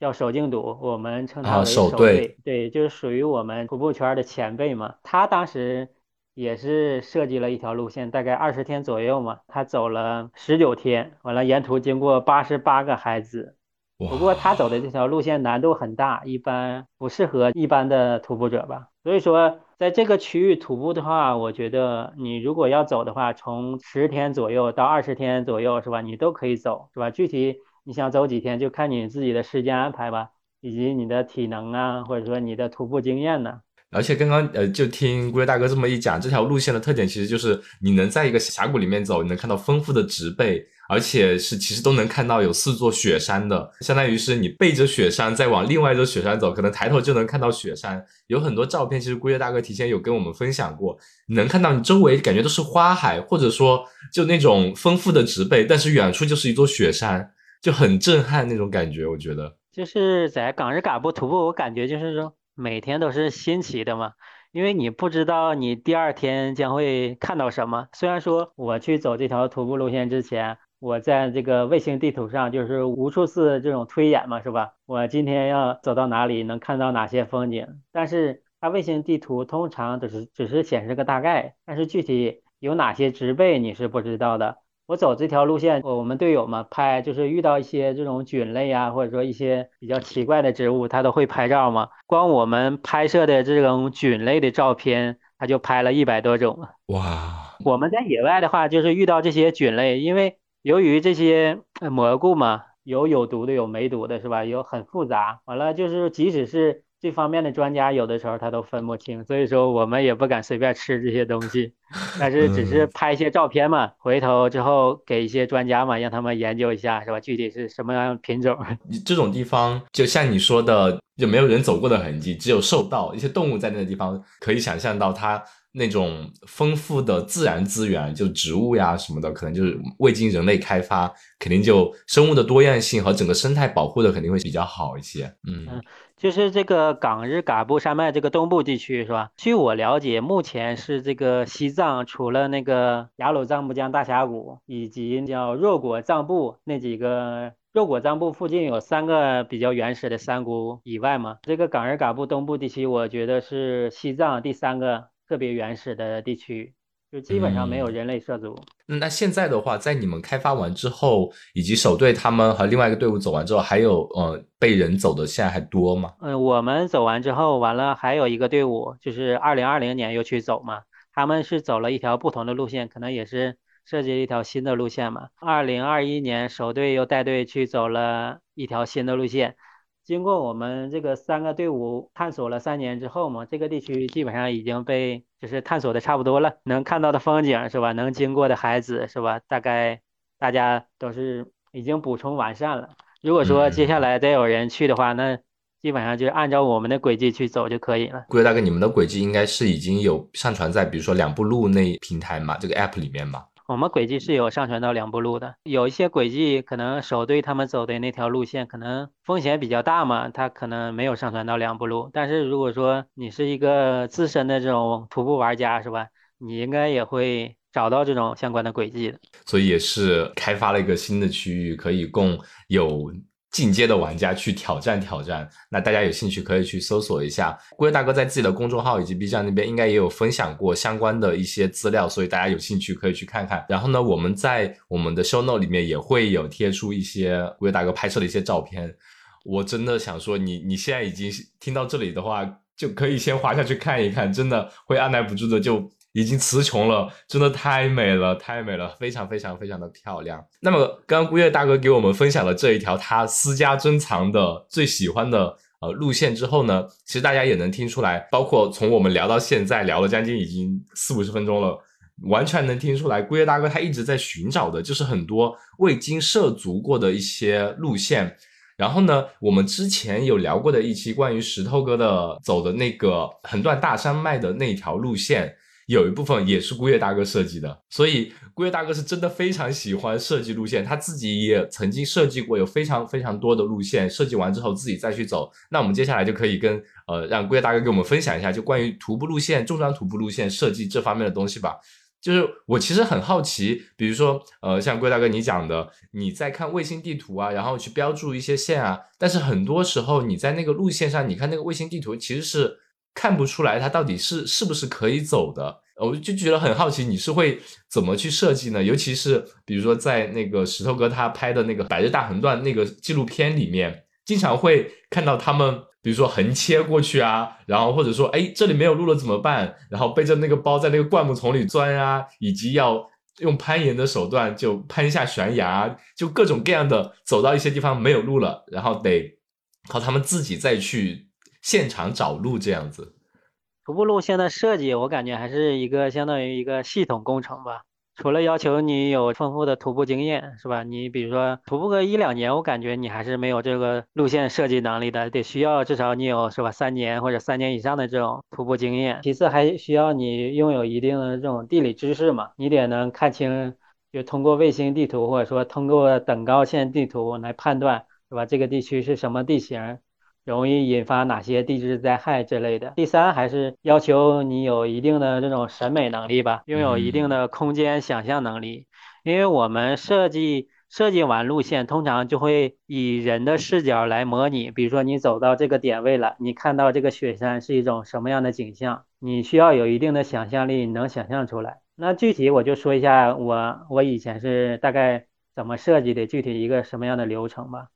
叫守敬笃，我们称他为守队、啊、对，就是属于我们徒步圈的前辈嘛。他当时也是设计了一条路线，大概二十天左右嘛，他走了十九天，完了沿途经过八十八个孩子。不过他走的这条路线难度很大，一般不适合一般的徒步者吧。所以说在这个区域徒步的话，我觉得你如果要走的话，从十天左右到二十天左右是吧，你都可以走是吧，具体你想走几天就看你自己的时间安排吧，以及你的体能啊或者说你的徒步经验呢。而且刚刚呃，就听龟大哥这么一讲，这条路线的特点其实就是你能在一个峡谷里面走，你能看到丰富的植被，而且是其实都能看到有四座雪山的，相当于是你背着雪山再往另外一座雪山走，可能抬头就能看到雪山。有很多照片其实龟大哥提前有跟我们分享过，你能看到你周围感觉都是花海，或者说就那种丰富的植被，但是远处就是一座雪山，就很震撼那种感觉。我觉得就是在冈日嘎布徒步，我感觉就是说每天都是新奇的嘛，因为你不知道你第二天将会看到什么。虽然说我去走这条徒步路线之前，我在这个卫星地图上就是无数次这种推演嘛，是吧，我今天要走到哪里，能看到哪些风景，但是它卫星地图通常只是只是显示个大概，但是具体有哪些植被你是不知道的。我走这条路线，我们队友嘛拍，就是遇到一些这种菌类啊，或者说一些比较奇怪的植物，他都会拍照嘛。光我们拍摄的这种菌类的照片，他就拍了一百多种。哇！我们在野外的话，就是遇到这些菌类，因为由于这些蘑菇嘛，有有毒的，有没毒的，是吧？有很复杂。完了就是，即使是这方面的专家，有的时候他都分不清，所以说我们也不敢随便吃这些东西，但是只是拍一些照片嘛，回头之后给一些专家嘛，让他们研究一下，是吧，具体是什么样品种。这种地方就像你说的，就没有人走过的痕迹，只有兽道，一些动物在那个地方，可以想象到它那种丰富的自然资源，就植物呀什么的，可能就是未经人类开发，肯定就生物的多样性和整个生态保护的肯定会比较好一些。 嗯, 嗯就是这个冈日嘎布山脉这个东部地区，是吧，据我了解，目前是这个西藏除了那个雅鲁藏布江大峡谷以及叫若果藏布那几个，若果藏布附近有三个比较原始的山谷以外嘛，这个冈日嘎布东部地区我觉得是西藏第三个特别原始的地区，就基本上没有人类涉足、嗯、那现在的话，在你们开发完之后，以及守队他们和另外一个队伍走完之后，还有呃被人走的现在还多吗？嗯，我们走完之后，完了还有一个队伍就是二零二零年又去走嘛，他们是走了一条不同的路线，可能也是设计了一条新的路线嘛。二零二一年守队又带队去走了一条新的路线，经过我们这个三个队伍探索了三年之后嘛，这个地区基本上已经被就是探索的差不多了，能看到的风景是吧，能经过的孩子是吧，大概大家都是已经补充完善了。如果说接下来再有人去的话，嗯、那基本上就是按照我们的轨迹去走就可以了。归大哥，你们的轨迹应该是已经有上传在比如说两步路那平台嘛，这个 app 里面嘛。我们轨迹是有上传到两步路的，有一些轨迹可能首队他们走的那条路线可能风险比较大嘛，他可能没有上传到两步路。但是如果说你是一个资深的这种徒步玩家是吧，你应该也会找到这种相关的轨迹的。所以也是开发了一个新的区域，可以供有进阶的玩家去挑战挑战，那大家有兴趣可以去搜索一下。龟大哥在自己的公众号以及 B 站那边应该也有分享过相关的一些资料，所以大家有兴趣可以去看看。然后呢，我们在我们的 show note 里面也会有贴出一些龟大哥拍摄的一些照片。我真的想说你你现在已经听到这里的话，就可以先滑下去看一看，真的会按耐不住的就已经词穷了，真的太美了太美了，非常非常非常的漂亮。那么刚刚孤月大哥给我们分享了这一条他私家珍藏的最喜欢的呃路线之后呢，其实大家也能听出来，包括从我们聊到现在聊了将近已经四五十分钟了，完全能听出来孤月大哥他一直在寻找的就是很多未经涉足过的一些路线。然后呢，我们之前有聊过的一期关于石头哥的走的那个横断大山脉的那条路线，有一部分也是孤月大哥设计的，所以孤月大哥是真的非常喜欢设计路线，他自己也曾经设计过有非常非常多的路线，设计完之后自己再去走。那我们接下来就可以跟呃让孤月大哥给我们分享一下，就关于徒步路线、重装徒步路线设计这方面的东西吧。就是我其实很好奇，比如说呃像龟大哥你讲的，你在看卫星地图啊，然后去标注一些线啊，但是很多时候你在那个路线上，你看那个卫星地图其实是看不出来它到底是是不是可以走的，我就觉得很好奇你是会怎么去设计呢？尤其是比如说在那个石头哥他拍的那个百日大横断那个纪录片里面，经常会看到他们比如说横切过去啊，然后或者说哎这里没有路了怎么办，然后背着那个包在那个灌木丛里钻啊，以及要用攀岩的手段就攀下悬崖，就各种各样的走到一些地方没有路了，然后得靠他们自己再去现场找路这样子。徒步路线的设计我感觉还是一个相当于一个系统工程吧，除了要求你有丰富的徒步经验是吧，你比如说徒步个一两年我感觉你还是没有这个路线设计能力的，得需要至少你有是吧三年或者三年以上的这种徒步经验。其次还需要你拥有一定的这种地理知识嘛，你得能看清，就通过卫星地图或者说通过等高线地图来判断是吧这个地区是什么地形，容易引发哪些地质灾害之类的。第三还是要求你有一定的这种审美能力吧，拥有一定的空间想象能力。因为我们设计设计完路线通常就会以人的视角来模拟，比如说你走到这个点位了，你看到这个雪山是一种什么样的景象，你需要有一定的想象力，你能想象出来。那具体我就说一下我我以前是大概怎么设计的，具体一个什么样的流程吧。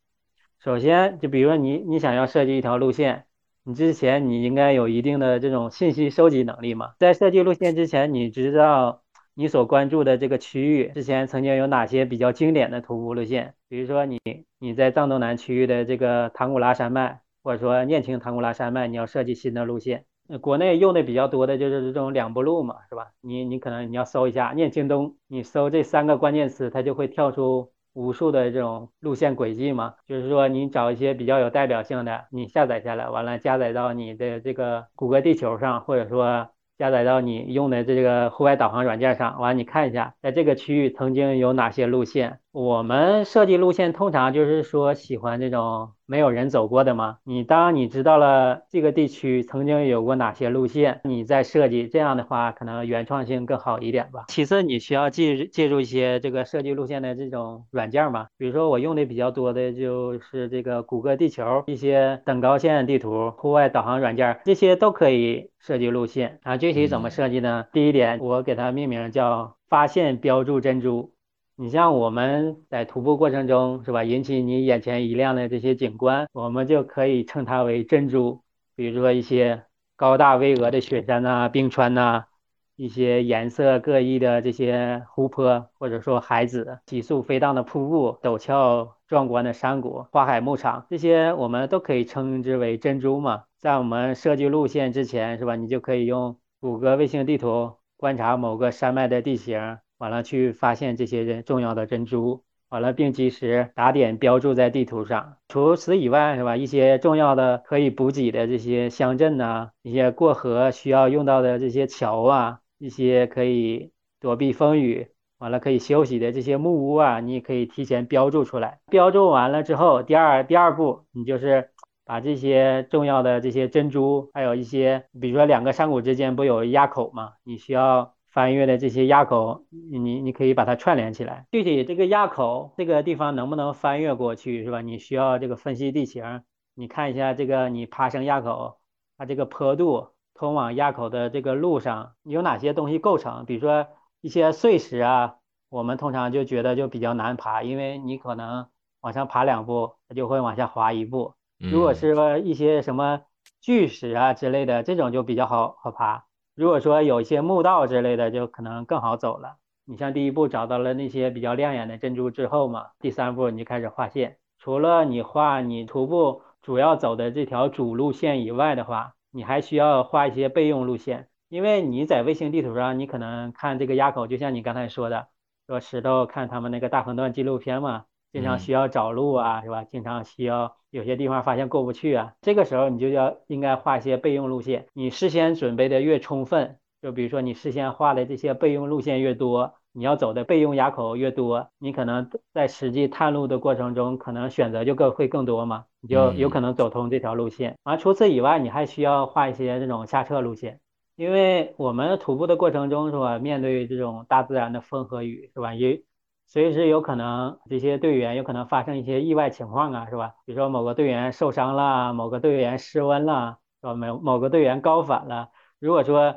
首先就比如说你你想要设计一条路线，你之前你应该有一定的这种信息收集能力嘛，在设计路线之前你知道你所关注的这个区域之前曾经有哪些比较经典的徒步路线，比如说你你在藏东南区域的这个唐古拉山脉或者说念青唐古拉山脉你要设计新的路线，国内用的比较多的就是这种两步路嘛是吧，你你可能你要搜一下念青东，你搜这三个关键词它就会跳出无数的这种路线轨迹嘛，就是说你找一些比较有代表性的，你下载下来，完了加载到你的这个谷歌地球上，或者说加载到你用的这个户外导航软件上，完了你看一下在这个区域曾经有哪些路线。我们设计路线通常就是说喜欢这种没有人走过的嘛，你当你知道了这个地区曾经有过哪些路线，你再设计，这样的话可能原创性更好一点吧。其次你需要借借助一些这个设计路线的这种软件嘛，比如说我用的比较多的就是这个谷歌地球，一些等高线地图、户外导航软件，这些都可以设计路线啊。具体怎么设计呢？第一点我给它命名叫发现标注珍珠。你像我们在徒步过程中是吧，引起你眼前一亮的这些景观，我们就可以称它为珍珠，比如说一些高大巍峨的雪山啊、冰川啊，一些颜色各异的这些湖泊或者说海子，急速飞荡的瀑布，陡峭壮观的山谷，花海牧场，这些我们都可以称之为珍珠嘛。在我们设计路线之前是吧，你就可以用谷歌卫星地图观察某个山脉的地形，完了去发现这些重要的珍珠。完了并及时打点标注在地图上。除此以外是吧，一些重要的可以补给的这些乡镇啊，一些过河需要用到的这些桥啊，一些可以躲避风雨完了可以休息的这些木屋啊，你也可以提前标注出来。标注完了之后，第二第二步你就是把这些重要的这些珍珠，还有一些比如说两个山谷之间不有垭口吗，你需要翻越的这些垭口，你你可以把它串联起来。具体这个垭口这个地方能不能翻越过去是吧，你需要这个分析地形，你看一下这个你爬升垭口它这个坡度通往垭口的这个路上有哪些东西构成，比如说一些碎石啊，我们通常就觉得就比较难爬，因为你可能往上爬两步它就会往下滑一步。如果是一些什么巨石啊之类的，这种就比较好好爬。如果说有一些墓道之类的，就可能更好走了。你像第一步找到了那些比较亮眼的珍珠之后嘛，第三步你就开始画线。除了你画你徒步主要走的这条主路线以外的话，你还需要画一些备用路线。因为你在卫星地图上你可能看这个垭口，就像你刚才说的说石头看他们那个大横断纪录片嘛，经常需要找路啊是吧，经常需要有些地方发现过不去啊，这个时候你就要应该画一些备用路线。你事先准备的越充分，就比如说你事先画的这些备用路线越多，你要走的备用垭口越多，你可能在实际探路的过程中可能选择就更会更多嘛，你就有可能走通这条路线。而除此以外你还需要画一些这种下撤路线，因为我们徒步的过程中是吧，面对这种大自然的风和雨是吧，也随时有可能这些队员有可能发生一些意外情况啊，是吧？比如说某个队员受伤了，某个队员失温了，是吧？某某个队员高反了。如果说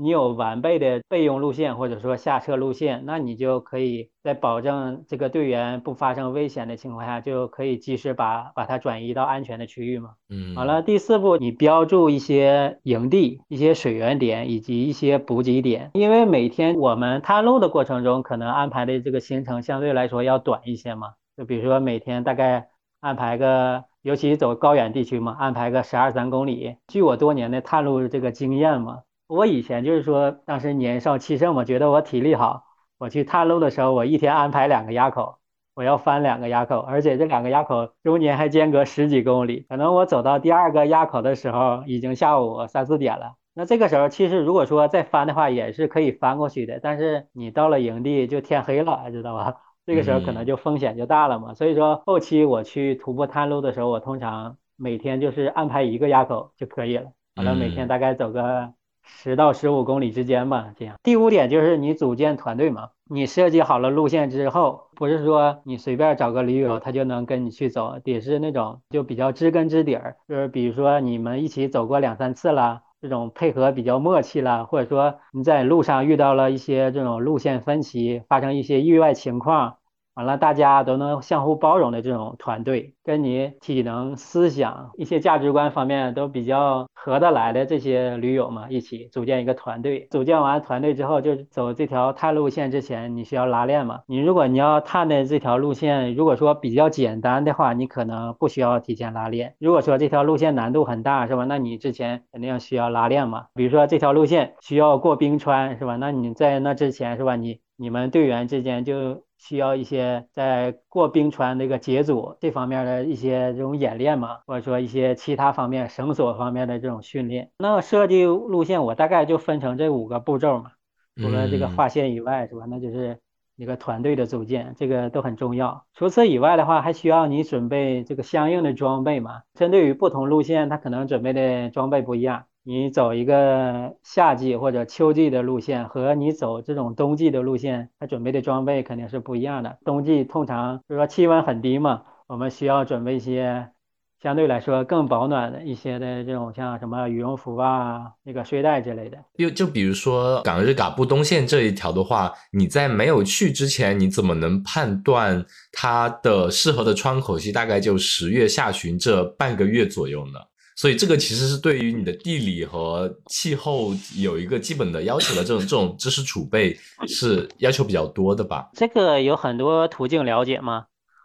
你有完备的备用路线或者说下撤路线，那你就可以在保证这个队员不发生危险的情况下，就可以及时把把它转移到安全的区域嘛。嗯，好了，第四步你标注一些营地、一些水源点以及一些补给点，因为每天我们探路的过程中可能安排的这个行程相对来说要短一些嘛，就比如说每天大概安排个，尤其走高原地区嘛，安排个十二三公里。据我多年的探路这个经验嘛，我以前就是说当时年少气盛，我觉得我体力好，我去探路的时候我一天安排两个垭口，我要翻两个垭口，而且这两个垭口中间还间隔十几公里，可能我走到第二个垭口的时候已经下午三四点了。那这个时候其实如果说再翻的话也是可以翻过去的，但是你到了营地就天黑了，知道吧？这个时候可能就风险就大了嘛。所以说后期我去徒步探路的时候，我通常每天就是安排一个垭口就可以了，完了每天大概走个十到十五公里之间吧，这样。第五点就是你组建团队嘛，你设计好了路线之后，不是说你随便找个驴友他就能跟你去走，得是那种就比较知根知底儿，就是比如说你们一起走过两三次了，这种配合比较默契了，或者说你在路上遇到了一些这种路线分歧，发生一些意外情况，完了大家都能相互包容的这种团队，跟你体能、思想、一些价值观方面都比较合得来的这些驴友嘛，一起组建一个团队。组建完团队之后，就走这条探路线之前你需要拉练嘛，你如果你要探的这条路线如果说比较简单的话，你可能不需要提前拉练，如果说这条路线难度很大是吧，那你之前肯定需要拉练嘛，比如说这条路线需要过冰川是吧，那你在那之前是吧，你你们队员之间就需要一些在过冰川那个解组这方面的一些这种演练嘛，或者说一些其他方面绳索方面的这种训练。那设计路线我大概就分成这五个步骤嘛，除了这个划线以外是吧，那就是一个团队的组建，这个都很重要。除此以外的话还需要你准备这个相应的装备嘛，针对于不同路线它可能准备的装备不一样，你走一个夏季或者秋季的路线和你走这种冬季的路线，它准备的装备肯定是不一样的。冬季通常就是说气温很低嘛，我们需要准备一些相对来说更保暖的一些的这种像什么羽绒服啊、那个睡袋之类的。就就比如说港日嘎布东线这一条的话，你在没有去之前你怎么能判断它的适合的窗口期大概就十月下旬这半个月左右呢？所以这个其实是对于你的地理和气候有一个基本的要求的，这种这种知识储备是要求比较多的吧？这个有很多途径了解嘛，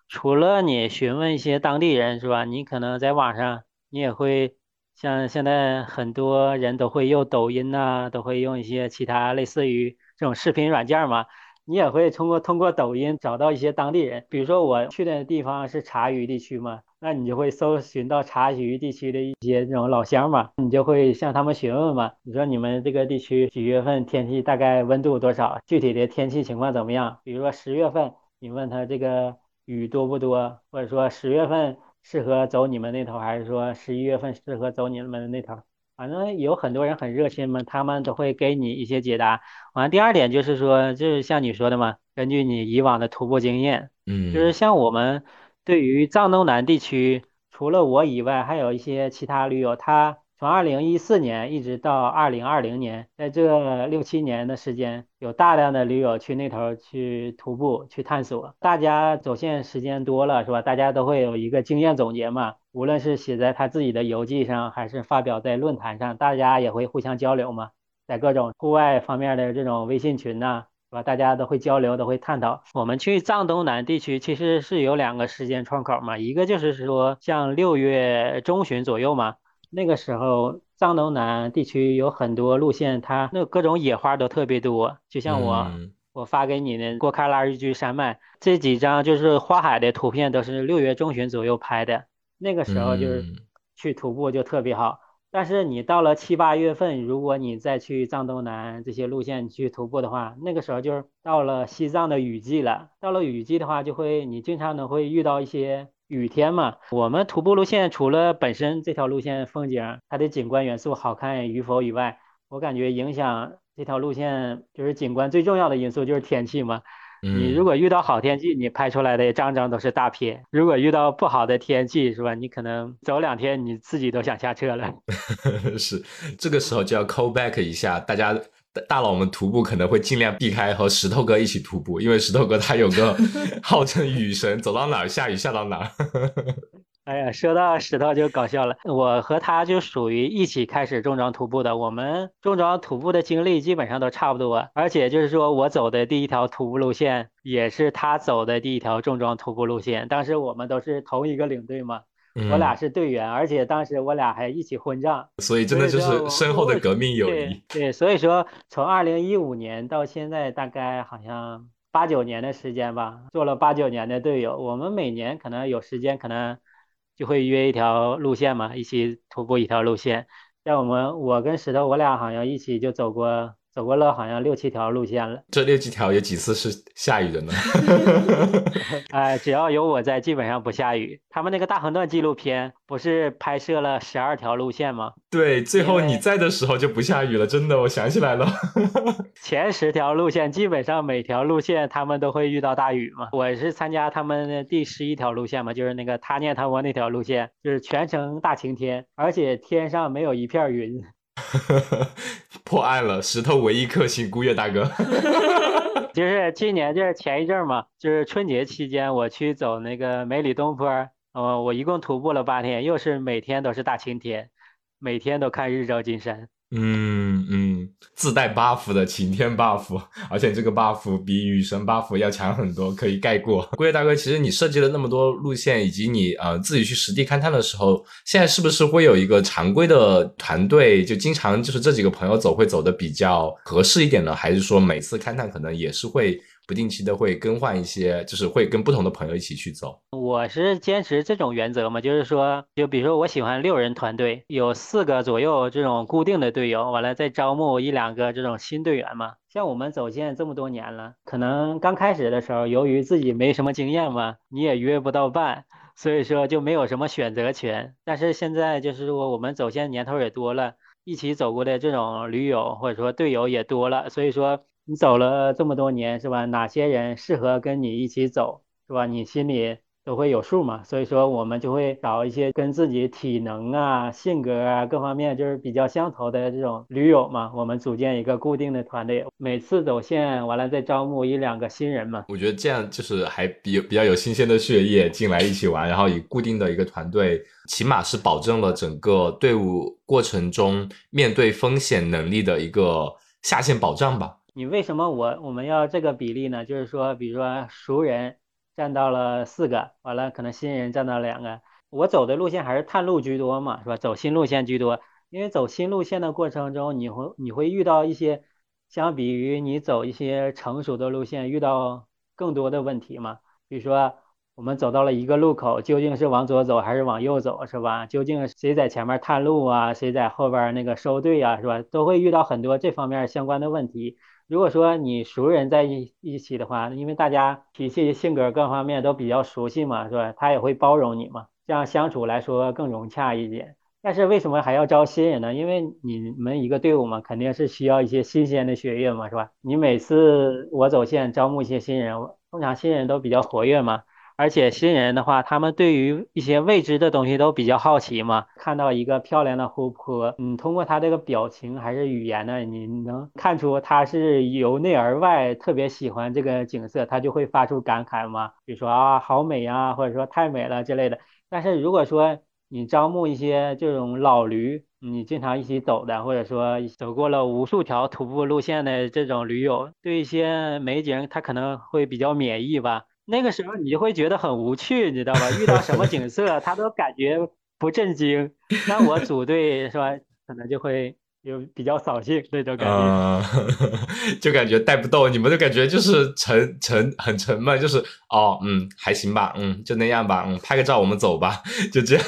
除了你询问一些当地人是吧，你可能在网上你也会像现在很多人都会用抖音啊，都会用一些其他类似于这种视频软件嘛，你也会通过通过抖音找到一些当地人。比如说我去的地方是茶余地区嘛，那你就会搜寻到茶余地区的一些这种老乡嘛，你就会向他们询问嘛，你说你们这个地区几月份天气大概温度多少，具体的天气情况怎么样。比如说十月份你问他这个雨多不多，或者说十月份适合走你们那头，还是说十一月份适合走你们那头。反正有很多人很热心嘛，他们都会给你一些解答。完，第二点就是说，就是像你说的嘛，根据你以往的徒步经验，嗯，就是像我们对于藏东南地区，除了我以外，还有一些其他驴友，他从二零一四年一直到二零二零年，在这六七年的时间，有大量的驴友去那头去徒步去探索。大家走线时间多了，是吧？大家都会有一个经验总结嘛。无论是写在他自己的游记上，还是发表在论坛上，大家也会互相交流嘛，在各种户外方面的这种微信群呐、啊，大家都会交流，都会探讨。我们去藏东南地区其实是有两个时间窗口嘛，一个就是说像六月中旬左右嘛，那个时候藏东南地区有很多路线，它那各种野花都特别多，就像我。嗯我发给你的郭喀拉日居山脉这几张就是花海的图片，都是六月中旬左右拍的，那个时候就是去徒步就特别好、嗯、但是你到了七八月份，如果你再去藏东南这些路线去徒步的话，那个时候就是到了西藏的雨季了。到了雨季的话，就会你经常能会遇到一些雨天嘛。我们徒步路线除了本身这条路线风景它的景观元素好看与否以外，我感觉影响这条路线就是景观最重要的因素就是天气嘛。你如果遇到好天气，你拍出来的张张都是大片；如果遇到不好的天气，是吧？你可能走两天你自己都想下车了。是，这个时候就要 call back 一下，大家大佬们徒步可能会尽量避开和石头哥一起徒步，因为石头哥他有个号称雨神，走到哪儿下雨下到哪儿。哎呀，说到石头就搞笑了，我和他就属于一起开始重装徒步的，我们重装徒步的经历基本上都差不多，而且就是说我走的第一条徒步路线也是他走的第一条重装徒步路线，当时我们都是同一个领队嘛，我俩是队员、嗯、而且当时我俩还一起混账，所以真的就是深厚的革命友谊。 对, 对，所以说从二零一五年到现在大概好像八九年的时间吧，做了八九年的队友，我们每年可能有时间可能就会约一条路线嘛，一起徒步一条路线。像我们，我跟石头，我俩好像一起就走过，走过了好像六七条路线了。这六七条有几次是下雨的呢？哎，只要有我在，基本上不下雨。他们那个大横断纪录片不是拍摄了十二条路线吗？对，最后你在的时候就不下雨了，真的，我想起来了。前十条路线基本上每条路线他们都会遇到大雨嘛。我是参加他们的第十一条路线嘛，就是那个他念他我那条路线，就是全程大晴天，而且天上没有一片云。破案了，石头唯一克星孤月大哥。就是今年就是前一阵嘛，就是春节期间我去走那个梅里东坡，呃，我一共徒步了八天，又是每天都是大晴天，每天都看日照金山。嗯嗯，自带 buff 的晴天 buff， 而且这个 buff 比雨神 buff 要强很多，可以盖过。孤月大哥，其实你设计了那么多路线，以及你呃自己去实地勘探的时候，现在是不是会有一个常规的团队，就经常就是这几个朋友走会走的比较合适一点呢？还是说每次勘探可能也是会不定期的会更换一些，就是会跟不同的朋友一起去走？我是坚持这种原则嘛，就是说就比如说我喜欢六人团队，有四个左右这种固定的队友，完了再招募一两个这种新队员嘛。像我们走线这么多年了，可能刚开始的时候由于自己没什么经验嘛，你也约不到伴，所以说就没有什么选择权。但是现在就是说我们走线年头也多了，一起走过的这种驴友或者说队友也多了，所以说你走了这么多年，是吧？哪些人适合跟你一起走，是吧？你心里都会有数嘛。所以说我们就会找一些跟自己体能啊、性格啊各方面就是比较相投的这种驴友嘛，我们组建一个固定的团队，每次走线完了再招募一两个新人嘛。我觉得这样就是还比比较有新鲜的血液进来一起玩，然后以固定的一个团队，起码是保证了整个队伍过程中面对风险能力的一个下限保障吧。你为什么我我们要这个比例呢？就是说比如说熟人占到了四个，完了可能新人占到了两个。我走的路线还是探路居多嘛，是吧？走新路线居多，因为走新路线的过程中你会你会遇到一些相比于你走一些成熟的路线遇到更多的问题嘛，比如说我们走到了一个路口，究竟是往左走还是往右走，是吧？究竟谁在前面探路啊，谁在后边那个收队啊，是吧？都会遇到很多这方面相关的问题。如果说你熟人在一一起的话，因为大家脾气性格各方面都比较熟悉嘛，是吧？他也会包容你嘛，这样相处来说更融洽一点。但是为什么还要招新人呢？因为你们一个队伍嘛，肯定是需要一些新鲜的血液嘛，是吧？你每次我走线招募一些新人，通常新人都比较活跃嘛，而且新人的话，他们对于一些未知的东西都比较好奇嘛。看到一个漂亮的湖泊，你通过他这个表情还是语言呢，你能看出他是由内而外特别喜欢这个景色，他就会发出感慨嘛，比如说啊好美啊，或者说太美了之类的。但是如果说你招募一些这种老驴，你经常一起走的，或者说走过了无数条徒步路线的这种驴友，对一些美景他可能会比较免疫吧。那个时候你就会觉得很无趣，你知道吧？遇到什么景色他都感觉不震惊。那我组队是吧，可能就会有比较扫兴那种感觉、呃、就感觉带不动，你们就感觉就是沉沉很沉闷，就是哦嗯还行吧，嗯就那样吧，嗯拍个照我们走吧，就这样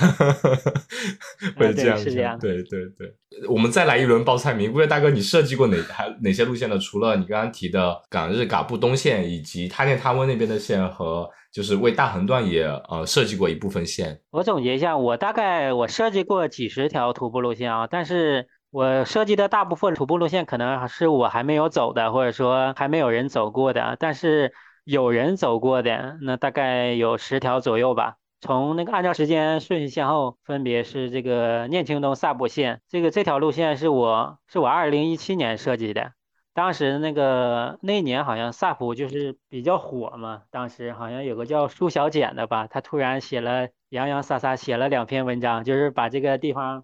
会这样、呃、对是这样，对对对。我们再来一轮报菜名，不知道大哥你设计过哪还哪些路线呢？除了你刚刚提的港日嘎布东线以及他念他温那边的线，和就是为大横断也呃设计过一部分线。我总结一下，我大概我设计过几十条徒步路线啊，但是我设计的大部分徒步路线可能是我还没有走的，或者说还没有人走过的，但是有人走过的那大概有十条左右吧。从那个按照时间顺序向后，分别是这个念青东萨博线，这个这条路线是我是我二零一七年设计的，当时那个那一年好像萨普就是比较火嘛，当时好像有个叫舒小简的吧，他突然写了洋洋洒洒写了两篇文章，就是把这个地方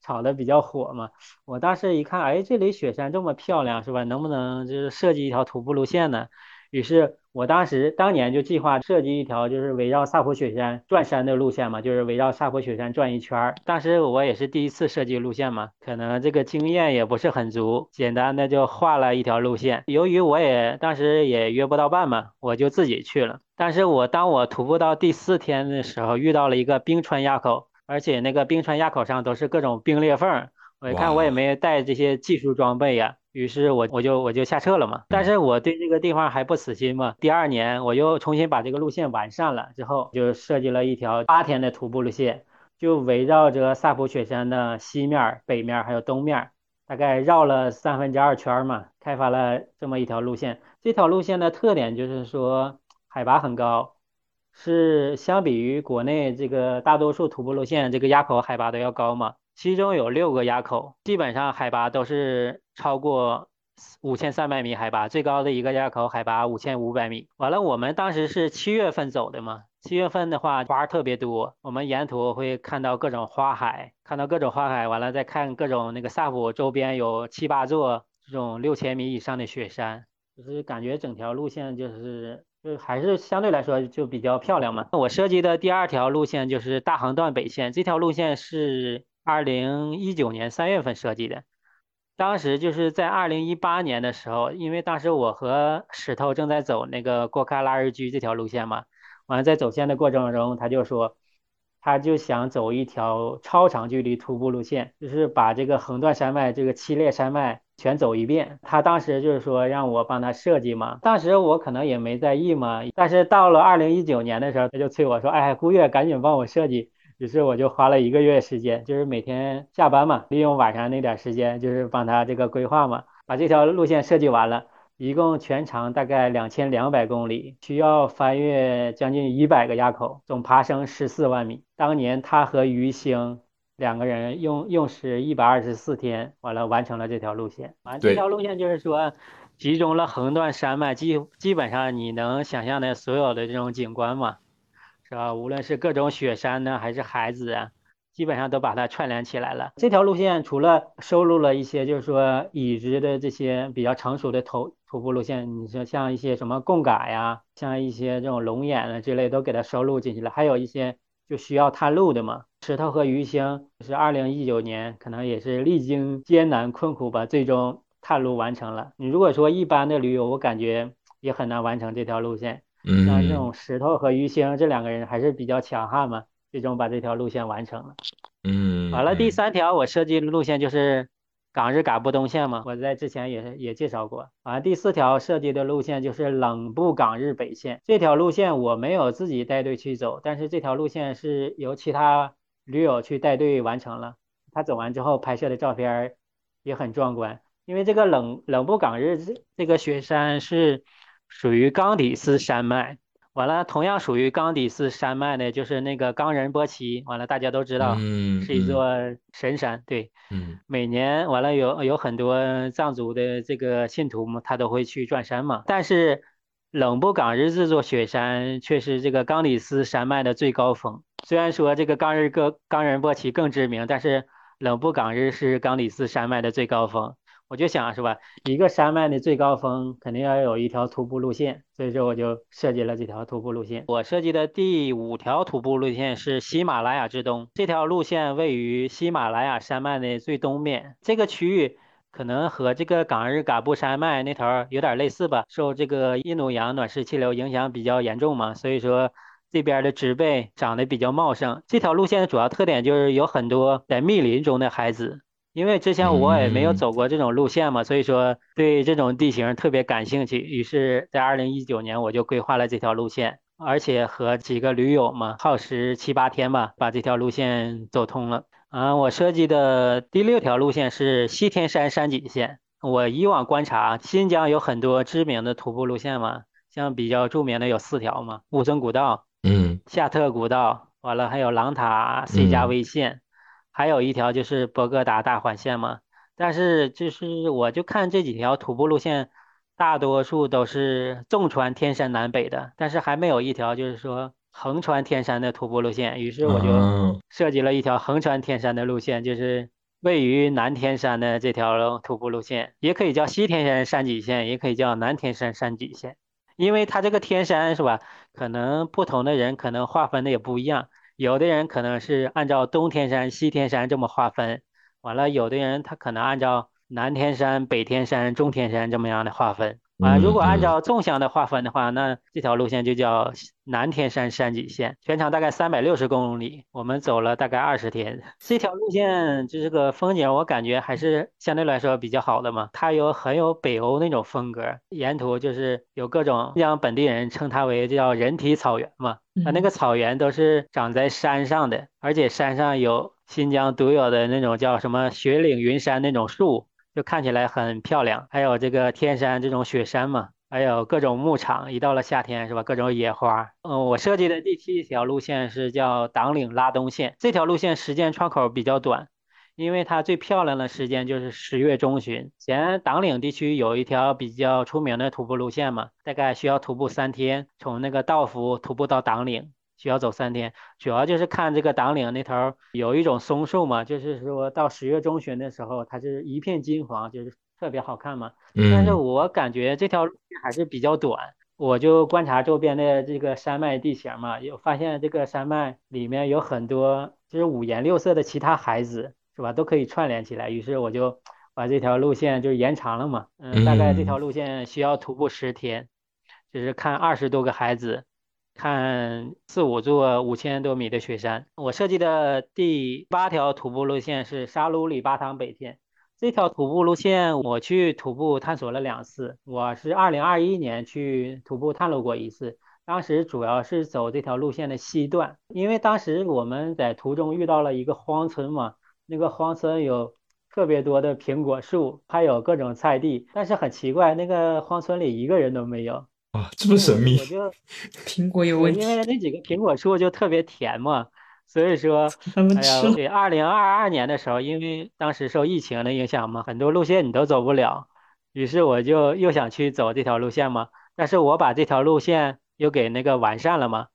炒的比较火嘛。我当时一看，哎，这里雪山这么漂亮，是吧？能不能就是设计一条徒步路线呢？于是我当时当年就计划设计一条就是围绕萨普雪山转山的路线嘛，就是围绕萨普雪山转一圈。当时我也是第一次设计路线嘛，可能这个经验也不是很足，简单的就画了一条路线。由于我也当时也约不到伴嘛，我就自己去了。但是我当我徒步到第四天的时候，遇到了一个冰川垭口，而且那个冰川垭口上都是各种冰裂缝，我一看我也没带这些技术装备呀、啊，于是我我就我就下撤了嘛。但是我对这个地方还不死心嘛，第二年我又重新把这个路线完善了之后，就设计了一条八天的徒步路线，就围绕着萨普雪山的西面、北面还有东面，大概绕了三分之二圈嘛，开发了这么一条路线。这条路线的特点就是说海拔很高，是相比于国内这个大多数徒步路线，这个垭口海拔都要高嘛。其中有六个垭口，基本上海拔都是超过五千三百米海拔，最高的一个垭口海拔五千五百米。完了，我们当时是七月份走的嘛，七月份的话花特别多，我们沿途会看到各种花海，看到各种花海，完了再看各种那个萨普周边有七八座这种六千米以上的雪山，就是感觉整条路线就是。就还是相对来说就比较漂亮嘛。我设计的第二条路线就是大横断北线，这条路线是二零一九年三月份设计的。当时就是在二零一八年的时候，因为当时我和石头正在走那个郭喀拉日居这条路线嘛，完了在走线的过程中，他就说他就想走一条超长距离徒步路线，就是把这个横断山脉这个七列山脉全走一遍。他当时就是说让我帮他设计嘛，当时我可能也没在意嘛，但是到了二零一九年的时候，他就催我说，哎，顾月赶紧帮我设计。于是我就花了一个月时间，就是每天下班嘛，利用晚上那点时间就是帮他这个规划嘛，把这条路线设计完了，一共全长大概两千两百公里，需要翻越将近一百个垭口，总爬升十四万米。当年他和于星两个人用用时一百二十四天，完了完成了这条路线。完这条路线就是说集中了横断山脉基基本上你能想象的所有的这种景观嘛，是吧？无论是各种雪山呢还是海子啊，基本上都把它串联起来了。这条路线除了收录了一些就是说已知的这些比较成熟的徒徒步路线，你说像一些什么贡嘎呀，像一些这种龙眼啊之类都给它收录进去了，还有一些就需要探路的嘛。石头和于星是二零一九年可能也是历经艰难困苦吧，最终踏入完成了。你如果说一般的驴友，我感觉也很难完成这条路线。嗯，像这种石头和鱼星这两个人还是比较强悍嘛，最终把这条路线完成了。嗯，完了第三条我设计的路线就是港日嘎布东线嘛，我在之前也也介绍过。啊，第四条设计的路线就是冷布港日北线，这条路线我没有自己带队去走，但是这条路线是由其他驴友去带队完成了。他走完之后拍摄的照片也很壮观，因为这个冷冷布港日这个雪山是属于冈底斯山脉。完了，同样属于冈底斯山脉的就是那个冈仁波齐，完了大家都知道，嗯，是一座神山，嗯，对，嗯，每年完了有有很多藏族的这个信徒嘛，他都会去转山嘛。但是冷布港日这座雪山却是这个冈底斯山脉的最高峰。虽然说这个冈日哥冈仁波齐更知名，但是冷布港日是冈底斯山脉的最高峰。我就想是吧，一个山脉的最高峰肯定要有一条徒步路线，所以说我就设计了这条徒步路线。我设计的第五条徒步路线是喜马拉雅之东，这条路线位于喜马拉雅山脉的最东面，这个区域可能和这个港日嘎布山脉那头有点类似吧，受这个印度洋暖湿气流影响比较严重嘛，所以说这边的植被长得比较茂盛。这条路线的主要特点就是有很多在密林中的孩子，因为之前我也没有走过这种路线嘛，嗯，所以说对这种地形特别感兴趣，于是在二零一九年我就规划了这条路线，而且和几个驴友嘛，耗时七八天吧，把这条路线走通了。啊，我设计的第六条路线是西天山山脊线。我以往观察，新疆有很多知名的徒步路线嘛，像比较著名的有四条嘛，乌尊古道，嗯，夏特古道，完了还有朗塔C加V线。嗯，还有一条就是博格达大环线嘛，但是就是我就看这几条徒步路线，大多数都是纵穿天山南北的，但是还没有一条就是说横穿天山的徒步路线，于是我就设计了一条横穿天山的路线，就是位于南天山的这条徒步路线，也可以叫西天山山脊线，也可以叫南天山山脊线，因为它这个天山是吧，可能不同的人可能划分的也不一样。有的人可能是按照东天山西天山这么划分，完了有的人他可能按照南天山北天山中天山这么样的划分啊。如果按照纵向的划分的话，那这条路线就叫南天山山脊线，全长大概三百六十公里，我们走了大概二十天。这条路线就这个风景我感觉还是相对来说比较好的嘛，它有很有北欧那种风格，沿途就是有各种让本地人称它为叫人体草原嘛，它那个草原都是长在山上的，而且山上有新疆独有的那种叫什么雪岭云杉那种树，就看起来很漂亮，还有这个天山这种雪山嘛，还有各种牧场，一到了夏天是吧，各种野花。嗯，我设计的第七条路线是叫党岭拉东线，这条路线时间窗口比较短，因为它最漂亮的时间就是十月中旬。前党岭地区有一条比较出名的徒步路线嘛，大概需要徒步三天，从那个道孚徒步到党岭。需要走三天，主要就是看这个党岭那头有一种松树嘛，就是说到十月中旬的时候，它是一片金黄，就是特别好看嘛。但是我感觉这条路线还是比较短，我就观察周边的这个山脉地形嘛，有发现这个山脉里面有很多就是五颜六色的其他孩子，是吧？都可以串联起来，于是我就把这条路线就延长了嘛。嗯，大概这条路线需要徒步十天，就是看二十多个孩子。看四五座五千多米的雪山。我设计的第八条徒步路线是沙鲁里巴塘北线，这条徒步路线我去徒步探索了两次，我是二零二一年去徒步探路过一次，当时主要是走这条路线的西段，因为当时我们在途中遇到了一个荒村嘛，那个荒村有特别多的苹果树，还有各种菜地，但是很奇怪，那个荒村里一个人都没有。啊，这么神秘！我就苹果有问题，因为那几个苹果树就特别甜嘛，所以说他们吃了。对，二零二二年的时候，因为当时受疫情的影响嘛，很多路线你都走不了，于是我就又想去走这条路线嘛，但是我把这条路线又给那个完善了嘛，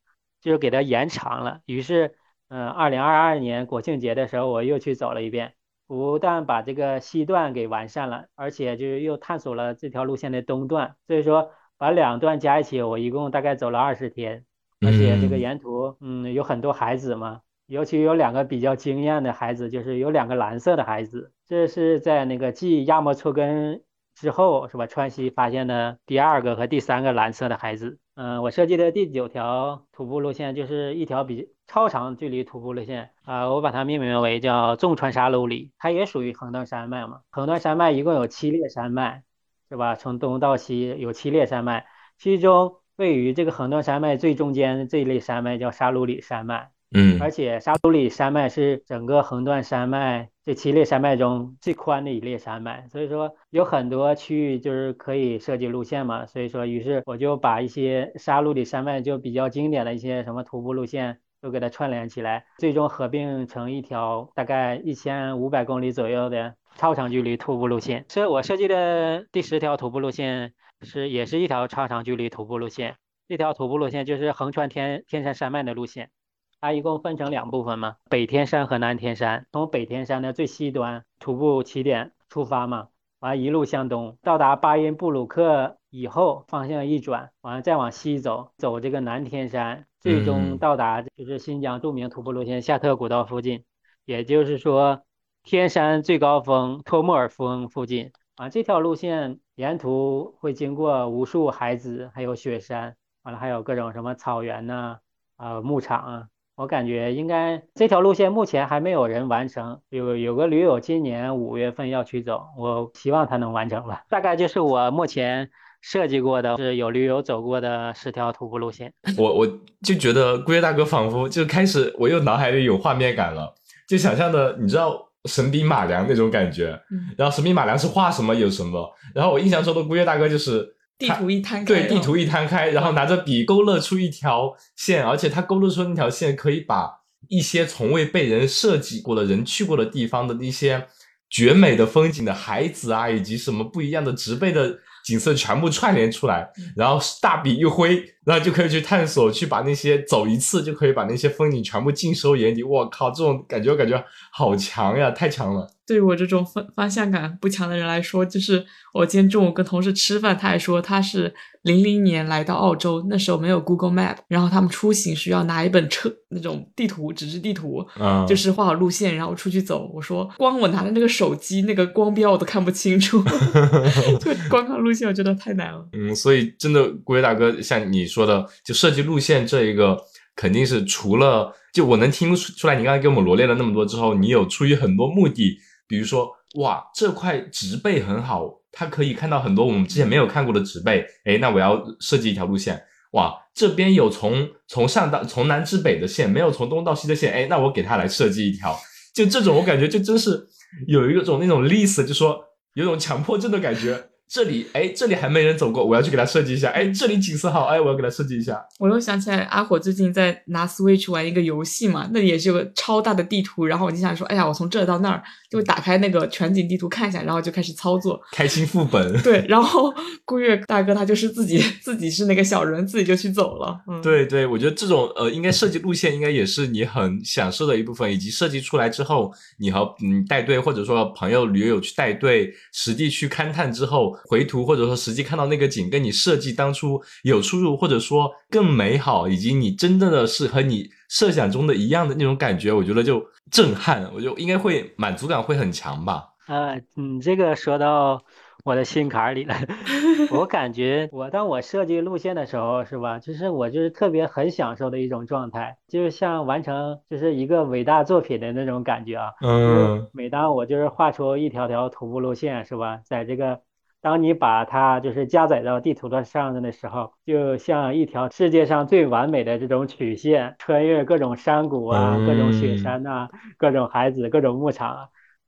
就是给它延长了。于是，嗯，二零二二年国庆节的时候，我又去走了一遍，不但把这个西段给完善了，而且就是又探索了这条路线的东段，所以说。把两段加一起，我一共大概走了二十天，而且这个沿途，嗯，有很多孩子嘛，尤其有两个比较惊艳的孩子，就是有两个蓝色的孩子，这是在那个继亚莫措根之后是吧，川西发现了第二个和第三个蓝色的海子。嗯，我设计的第九条徒步路线就是一条比超长距离徒步路线啊、呃，我把它命名为叫纵穿沙漏里，它也属于横断山脉嘛。横断山脉一共有七列山脉，是吧？从东到西有七列山脉，其中位于这个横断山脉最中间这一类山脉叫沙漏里山脉。嗯，而且沙漏里山脉是整个横断山脉这七列山脉中最宽的一列山脉，所以说有很多区域就是可以设计路线嘛，所以说于是我就把一些沙漏里山脉就比较经典的一些什么徒步路线都给它串联起来，最终合并成一条大概一千五百公里左右的超长距离徒步路线。是我设计的第十条徒步路线是也是一条超长距离徒步路线，这条徒步路线就是横穿天天山山脉的路线。它一共分成两部分嘛，北天山和南天山。从北天山的最西端徒步起点出发嘛，完一路向东，到达巴音布鲁克以后方向一转，完再往西走，走这个南天山，最终到达就是新疆著名徒步路线夏特古道附近，也就是说天山最高峰托木尔峰附近啊。这条路线沿途会经过无数海子，还有雪山，完了还有各种什么草原呐、啊，啊、呃、牧场啊。我感觉应该这条路线目前还没有人完成，有有个驴友今年五月份要去走，我希望他能完成了。大概就是我目前设计过的是有驴友走过的十条徒步路线。我我就觉得顾越大哥仿佛就开始，我又脑海里有画面感了，就想象的你知道神笔马良那种感觉，然后神笔马良是画什么有什么，然后我印象中的顾越大哥就是地图一摊开，对，地图一摊开，然后拿着笔勾勒出一条线，而且他勾勒出那条线可以把一些从未被人设计过的人去过的地方的一些绝美的风景的海子啊，以及什么不一样的植被的景色全部串联出来，然后大笔一挥，然后就可以去探索，去把那些走一次就可以把那些风景全部尽收眼底。我靠，这种感觉我感觉好强呀，太强了。对于我这种方向感不强的人来说，就是我今天中午跟同事吃饭，他还说他是零零年来到澳洲，那时候没有 Google Map， 然后他们出行需要拿一本车那种地图，纸质地图，嗯，就是画好路线然后出去走。我说光我拿着那个手机那个光标我都看不清楚，就光看路线我觉得太难了。嗯，所以真的顾越大哥像你说的，就设计路线这一个肯定是除了就我能听出来，你刚才给我们罗列了那么多之后，你有出于很多目的。比如说哇这块植被很好，它可以看到很多我们之前没有看过的植被，诶那我要设计一条路线。哇这边有从从上到从南至北的线，没有从东到西的线，诶那我给它来设计一条。就这种我感觉就真是有一种那种 list， 就说有种强迫症的感觉。这里哎，这里还没人走过，我要去给他设计一下。哎，这里景色好，哎，我要给他设计一下。我又想起来，阿火最近在拿 Switch 玩一个游戏嘛，那里也是有个超大的地图，然后我就想说，哎呀，我从这到那儿，就打开那个全景地图看一下，然后就开始操作，开心副本。对，然后顾越大哥他就是自己自己是那个小人，自己就去走了。嗯、对对，我觉得这种呃，应该设计路线应该也是你很享受的一部分，以及设计出来之后，你和嗯带队或者说朋友驴友去带队，实地去勘探之后。回途或者说实际看到那个景跟你设计当初有出入，或者说更美好，以及你真正的是和你设想中的一样的那种感觉，我觉得就震撼，我就应该会满足感会很强吧。呃，你这个说到我的心坎里了。我感觉我当我设计路线的时候是吧，就是我就是特别很享受的一种状态，就是像完成就是一个伟大作品的那种感觉啊。嗯，就是、每当我就是画出一条条徒步路线是吧，在这个当你把它就是加载到地图上的时候，就像一条世界上最完美的这种曲线，穿越各种山谷啊，各种雪山啊，各种海子，各种牧场啊。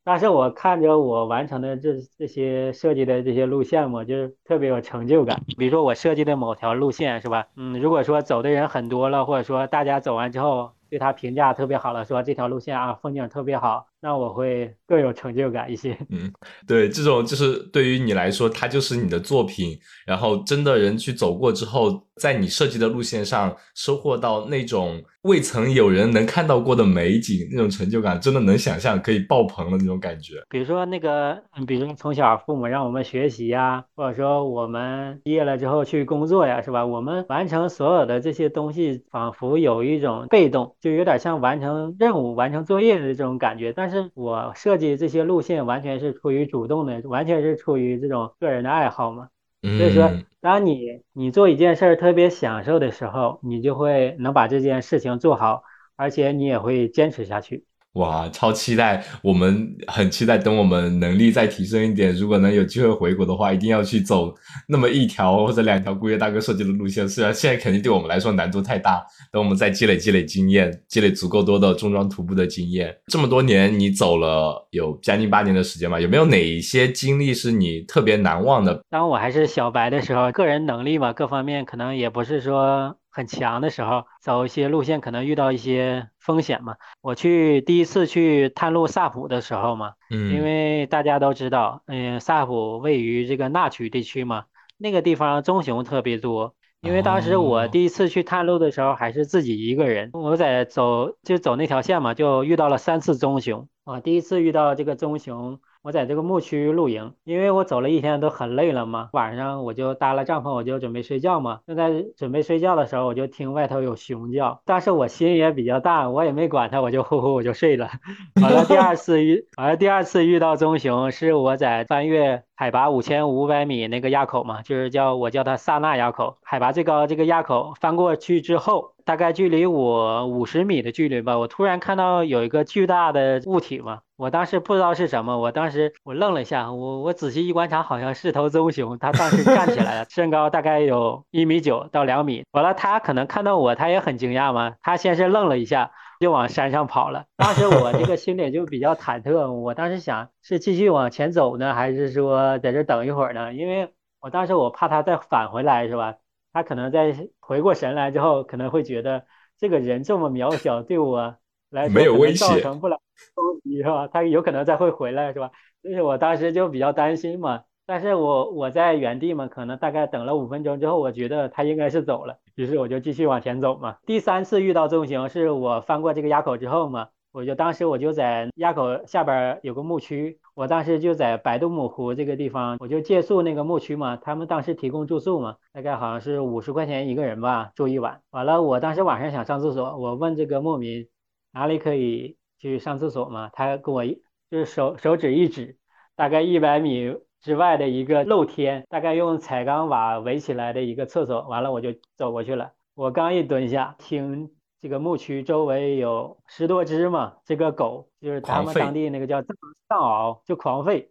但是我看着我完成的这这些设计的这些路线嘛，就是特别有成就感。比如说我设计的某条路线是吧，嗯，如果说走的人很多了，或者说大家走完之后对他评价特别好了，说这条路线啊风景特别好，那我会更有成就感一些。嗯，对，这种就是对于你来说它就是你的作品，然后真的人去走过之后在你设计的路线上收获到那种未曾有人能看到过的美景，那种成就感真的能想象，可以爆棚的那种感觉。比如说那个，比如说从小父母让我们学习呀，或者说我们毕业了之后去工作呀，是吧？我们完成所有的这些东西，仿佛有一种被动，就有点像完成任务、完成作业的这种感觉。但是我设计这些路线完全是出于主动的，完全是出于这种个人的爱好嘛。所以说当你你做一件事特别享受的时候，你就会能把这件事情做好，而且你也会坚持下去。哇，超期待，我们很期待，等我们能力再提升一点，如果能有机会回国的话，一定要去走那么一条或者两条顾越大哥设计的路线。虽然现在肯定对我们来说难度太大，等我们再积累积累经验，积累足够多的重装徒步的经验。这么多年你走了有将近八年的时间吧，有没有哪一些经历是你特别难忘的？当我还是小白的时候，个人能力嘛，各方面可能也不是说很强的时候，走一些路线可能遇到一些风险嘛。我去第一次去探路萨普的时候嘛，嗯，因为大家都知道，嗯，萨普位于这个纳曲地区嘛，那个地方棕熊特别多。因为当时我第一次去探路的时候还是自己一个人，哦，我在走就走那条线嘛，就遇到了三次棕熊。啊，第一次遇到这个棕熊，我在这个牧区露营，因为我走了一天都很累了嘛，晚上我就搭了帐篷，我就准备睡觉嘛。正在准备睡觉的时候，我就听外头有熊叫，但是我心也比较大，我也没管它，我就呼呼我就睡了。完了第二次遇，完了第二次遇到棕熊，是我在翻越海拔五千五百米那个垭口嘛，就是叫我叫它萨那垭口，海拔最高这个垭口翻过去之后，大概距离我五十米的距离吧，我突然看到有一个巨大的物体嘛，我当时不知道是什么，我当时我愣了一下，我我仔细一观察，好像是头棕熊，它当时站起来了，身高大概有一米九到两米。完了，它可能看到我，它也很惊讶嘛，它先是愣了一下，就往山上跑了。当时我这个心里就比较忐忑，我当时想是继续往前走呢，还是说在这等一会儿呢？因为我当时我怕它再返回来，是吧？他可能在回过神来之后，可能会觉得这个人这么渺小，对我来说没有威胁，造成不了冲击，是吧？他有可能再会回来，是吧？所以我当时就比较担心嘛。但是我我在原地嘛，可能大概等了五分钟之后，我觉得他应该是走了，于是我就继续往前走嘛。第三次遇到重型是我翻过这个垭口之后嘛，我就当时我就在垭口下边有个牧区，我当时就在白杜姆湖这个地方，我就借宿那个牧区嘛，他们当时提供住宿嘛，大概好像是五十块钱一个人吧，住一晚。完了我当时晚上想上厕所，我问这个牧民哪里可以去上厕所嘛，他跟我就是手手指一指，大概一百米之外的一个露天，大概用彩钢瓦围起来的一个厕所。完了我就走过去了，我刚一蹲下，听这个牧区周围有十多只嘛，这个狗就是他们当地那个叫藏獒，就狂吠，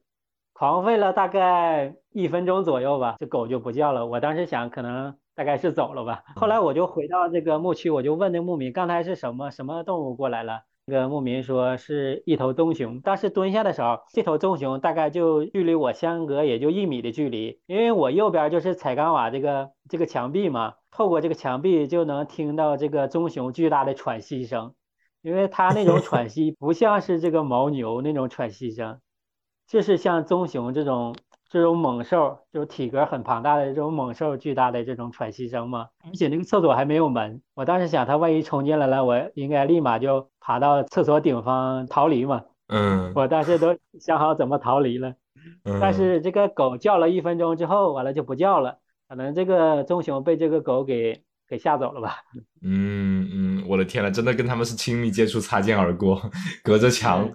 狂吠了大概一分钟左右吧，这狗就不叫了。我当时想可能大概是走了吧。后来我就回到这个牧区，我就问那牧民刚才是什么什么动物过来了，这个牧民说是一头棕熊。当时蹲下的时候，这头棕熊大概就距离我相隔也就一米的距离，因为我右边就是彩钢瓦这个这个墙壁嘛，透过这个墙壁就能听到这个棕熊巨大的喘息声，因为它那种喘息不像是这个牦牛那种喘息声，就是像棕熊这种这种猛兽，就是体格很庞大的这种猛兽巨大的这种喘息声嘛。而且那个厕所还没有门，我当时想它万一冲进来了，我应该立马就爬到厕所顶方逃离嘛。嗯，我当时都想好怎么逃离了。但是这个狗叫了一分钟之后，完了就不叫了，可能这个棕熊被这个狗给给吓走了吧。嗯嗯，我的天呐，真的跟他们是亲密接触，擦肩而过，隔着墙。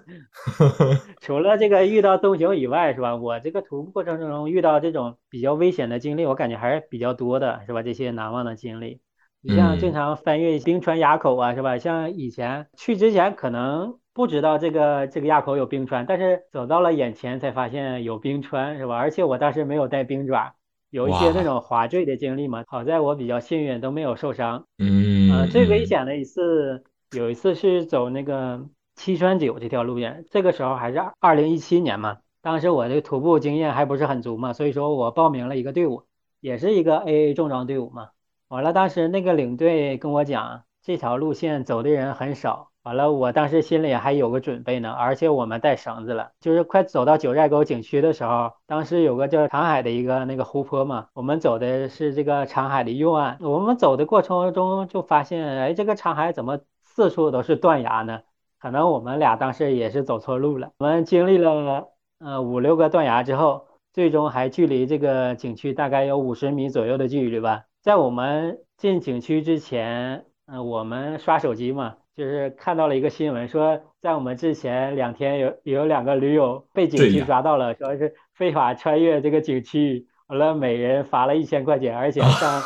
除了这个遇到棕熊以外，是吧？我这个徒步过程中遇到这种比较危险的经历，我感觉还是比较多的，是吧？这些难忘的经历，你像经常翻越冰川垭口啊，是吧？像以前去之前可能不知道这个这个垭口有冰川，但是走到了眼前才发现有冰川，是吧？而且我当时没有带冰爪。有一些那种滑坠的经历嘛，好在我比较幸运，都没有受伤。嗯，呃、最危险的一次，有一次是走那个七川九这条路线，这个时候还是二零一七年嘛，当时我的徒步经验还不是很足嘛，所以说我报名了一个队伍，也是一个 A A 重装队伍嘛。完了，当时那个领队跟我讲，这条路线走的人很少。完了，我当时心里还有个准备呢，而且我们带绳子了。就是快走到九寨沟景区的时候，当时有个叫长海的一个那个湖泊嘛，我们走的是这个长海的右岸。我们走的过程中就发现，哎，这个长海怎么四处都是断崖呢？可能我们俩当时也是走错路了。我们经历了呃五六个断崖之后，最终还距离这个景区大概有五十米左右的距离吧。在我们进景区之前，呃我们刷手机嘛，就是看到了一个新闻，说在我们之前两天有有两个驴友被景区抓到了，说是非法穿越这个景区，完了每人罚了一千块钱，而且上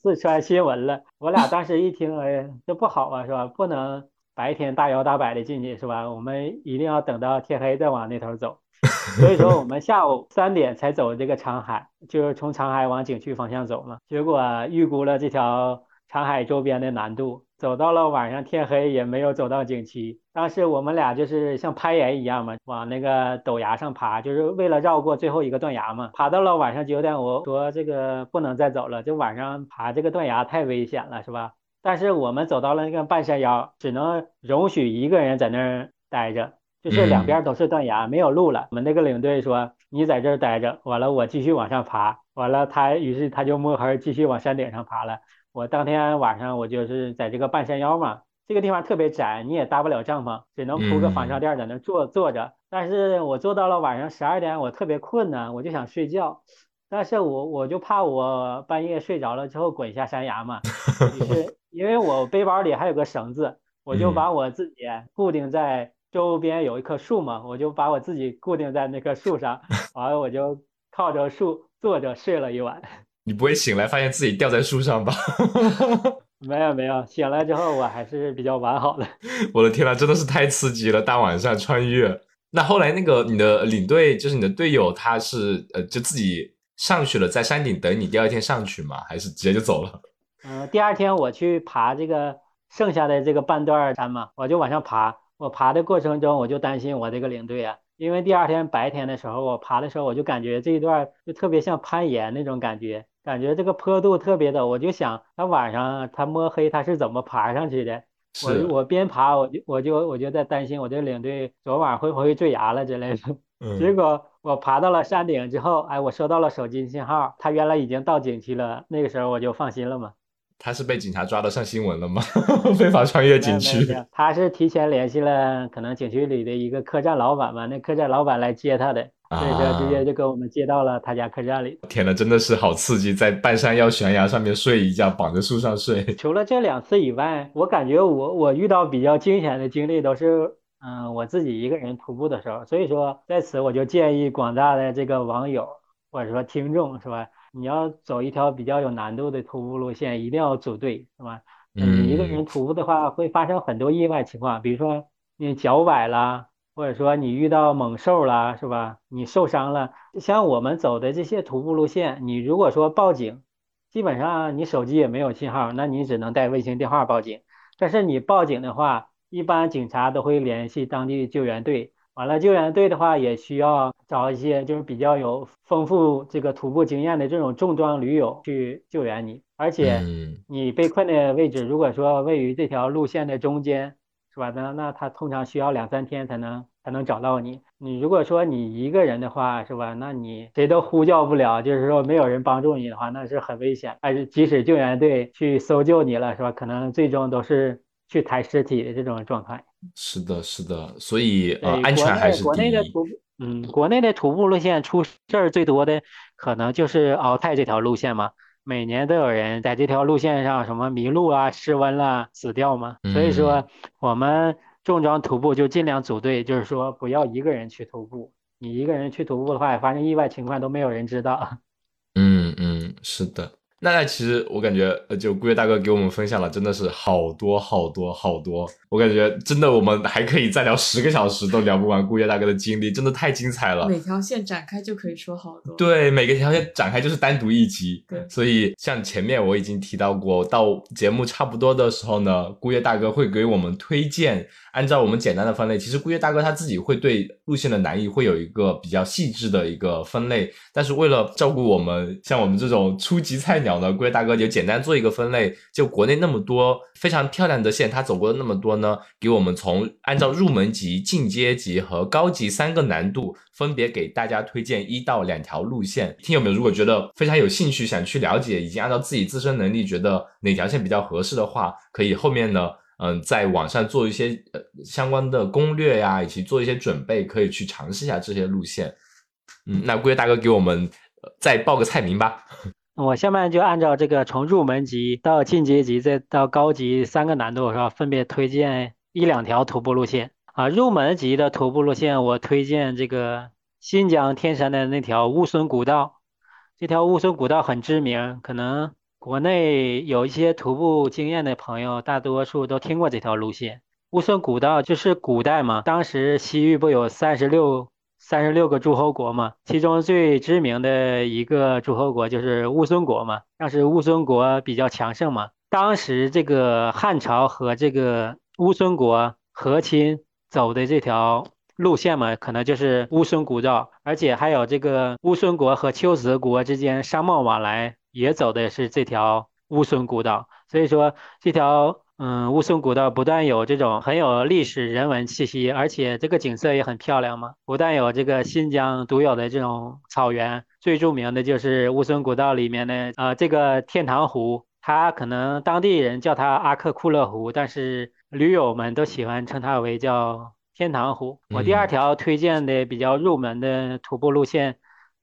四川新闻了。我俩当时一听，哎，这不好啊，是吧？不能白天大摇大摆的进去，是吧？我们一定要等到天黑再往那头走。所以说我们下午三点才走这个长海，就是从长海往景区方向走嘛。结果预估了这条长海周边的难度，走到了晚上天黑也没有走到景区。当时我们俩就是像攀岩一样嘛，往那个陡崖上爬，就是为了绕过最后一个断崖嘛。爬到了晚上九点，我说这个不能再走了，就晚上爬这个断崖太危险了，是吧？但是我们走到了那个半山腰，只能容许一个人在那儿待着，就是两边都是断崖，没有路了。我们那个领队说，你在这儿待着，完了我继续往上爬。完了他于是他就摸黑继续往山顶上爬了。我当天晚上我就是在这个半山腰嘛，这个地方特别窄，你也搭不了帐篷，只能铺个防潮垫在那坐坐着。但是我坐到了晚上十二点，我特别困呢，我就想睡觉，但是我我就怕我半夜睡着了之后滚下山崖嘛，于是因为我背包里还有个绳子，我就把我自己固定在周边有一棵树嘛，我就把我自己固定在那棵树上，然后我就靠着树坐着睡了一晚。你不会醒来发现自己掉在树上吧？没有没有，醒来之后我还是比较完好的。我的天哪，真的是太刺激了，大晚上穿越。那后来那个你的领队，就是你的队友，他是呃就自己上去了，在山顶等你第二天上去吗？还是直接就走了？嗯，第二天我去爬这个剩下的这个半段山嘛，我就往上爬。我爬的过程中我就担心我这个领队啊，因为第二天白天的时候我爬的时候，我就感觉这一段就特别像攀岩那种感觉。感觉这个坡度特别陡，我就想他晚上他摸黑他是怎么爬上去的？我我边爬我就我就我就在担心我这领队昨晚会不会坠崖了之类的。嗯、结果我爬到了山顶之后，哎，我收到了手机信号，他原来已经到景区了，那个时候我就放心了嘛。他是被警察抓到上新闻了吗？非法穿越景区？他是提前联系了可能景区里的一个客栈老板吧，那客栈老板来接他的。所以说直接就给我们接到了他家客栈里。天哪，真的是好刺激，在半山腰悬崖上面睡一觉，绑着树上睡。除了这两次以外，我感觉我我遇到比较惊险的经历都是嗯、呃、我自己一个人徒步的时候。所以说在此我就建议广大的这个网友或者说听众，是吧，你要走一条比较有难度的徒步路线一定要组队，是吧？嗯，你一个人徒步的话会发生很多意外情况，比如说你脚崴啦，或者说你遇到猛兽了，是吧？你受伤了。像我们走的这些徒步路线，你如果说报警，基本上你手机也没有信号，那你只能带卫星电话报警。但是你报警的话，一般警察都会联系当地救援队，完了救援队的话也需要找一些就是比较有丰富这个徒步经验的这种重装驴友去救援你。而且你被困的位置如果说位于这条路线的中间，是吧？那那他通常需要两三天才能才能找到你。你如果说你一个人的话，是吧？那你谁都呼叫不了，就是说没有人帮助你的话，那是很危险。但是即使救援队去搜救你了，是吧？可能最终都是去抬尸体的这种状态。是的，是的。所以呃，安全还是第一。国内的徒步，嗯，国内的徒步路线出事儿最多的可能就是敖泰这条路线嘛。每年都有人在这条路线上什么迷路啊、失温啦、啊、死掉嘛。所以说我们重装徒步就尽量组队，就是说不要一个人去徒步。你一个人去徒步的话，发生意外情况都没有人知道。嗯嗯，是的。那其实我感觉就顾越大哥给我们分享了真的是好多好多好多，我感觉真的我们还可以再聊十个小时都聊不完顾越大哥的经历，真的太精彩了，每条线展开就可以说好多。对，每个条线展开就是单独一集。对，所以像前面我已经提到过，到节目差不多的时候呢，顾越大哥会给我们推荐，按照我们简单的分类，其实顾越大哥他自己会对路线的难易会有一个比较细致的一个分类，但是为了照顾我们像我们这种初级菜鸟，顾越大哥就简单做一个分类，就国内那么多非常漂亮的线他走过的那么多呢，给我们从按照入门级、进阶级和高级三个难度分别给大家推荐一到两条路线。听友们如果觉得非常有兴趣想去了解，已经按照自己自身能力觉得哪条线比较合适的话，可以后面呢嗯、呃，在网上做一些、呃、相关的攻略呀、啊，以及做一些准备，可以去尝试一下这些路线。嗯，那龟大哥给我们再报个菜名吧。我下面就按照这个从入门级到进阶级再到高级三个难度是吧，分别推荐一两条徒步路线啊。入门级的徒步路线，我推荐这个新疆天山的那条乌孙古道。这条乌孙古道很知名，可能国内有一些徒步经验的朋友大多数都听过这条路线。乌孙古道就是古代嘛，当时西域不有三十六三十六个诸侯国嘛，其中最知名的一个诸侯国就是乌孙国嘛，当时乌孙国比较强盛嘛，当时这个汉朝和这个乌孙国和亲走的这条路线嘛，可能就是乌孙古道，而且还有这个乌孙国和龟兹国之间商贸往来也走的是这条乌孙古道，所以说这条嗯乌孙古道不但有这种很有历史人文气息，而且这个景色也很漂亮嘛，不但有这个新疆独有的这种草原，最著名的就是乌孙古道里面的呃这个天堂湖，它可能当地人叫它阿克库勒湖，但是驴友们都喜欢称它为叫天堂湖。我第二条推荐的比较入门的徒步路线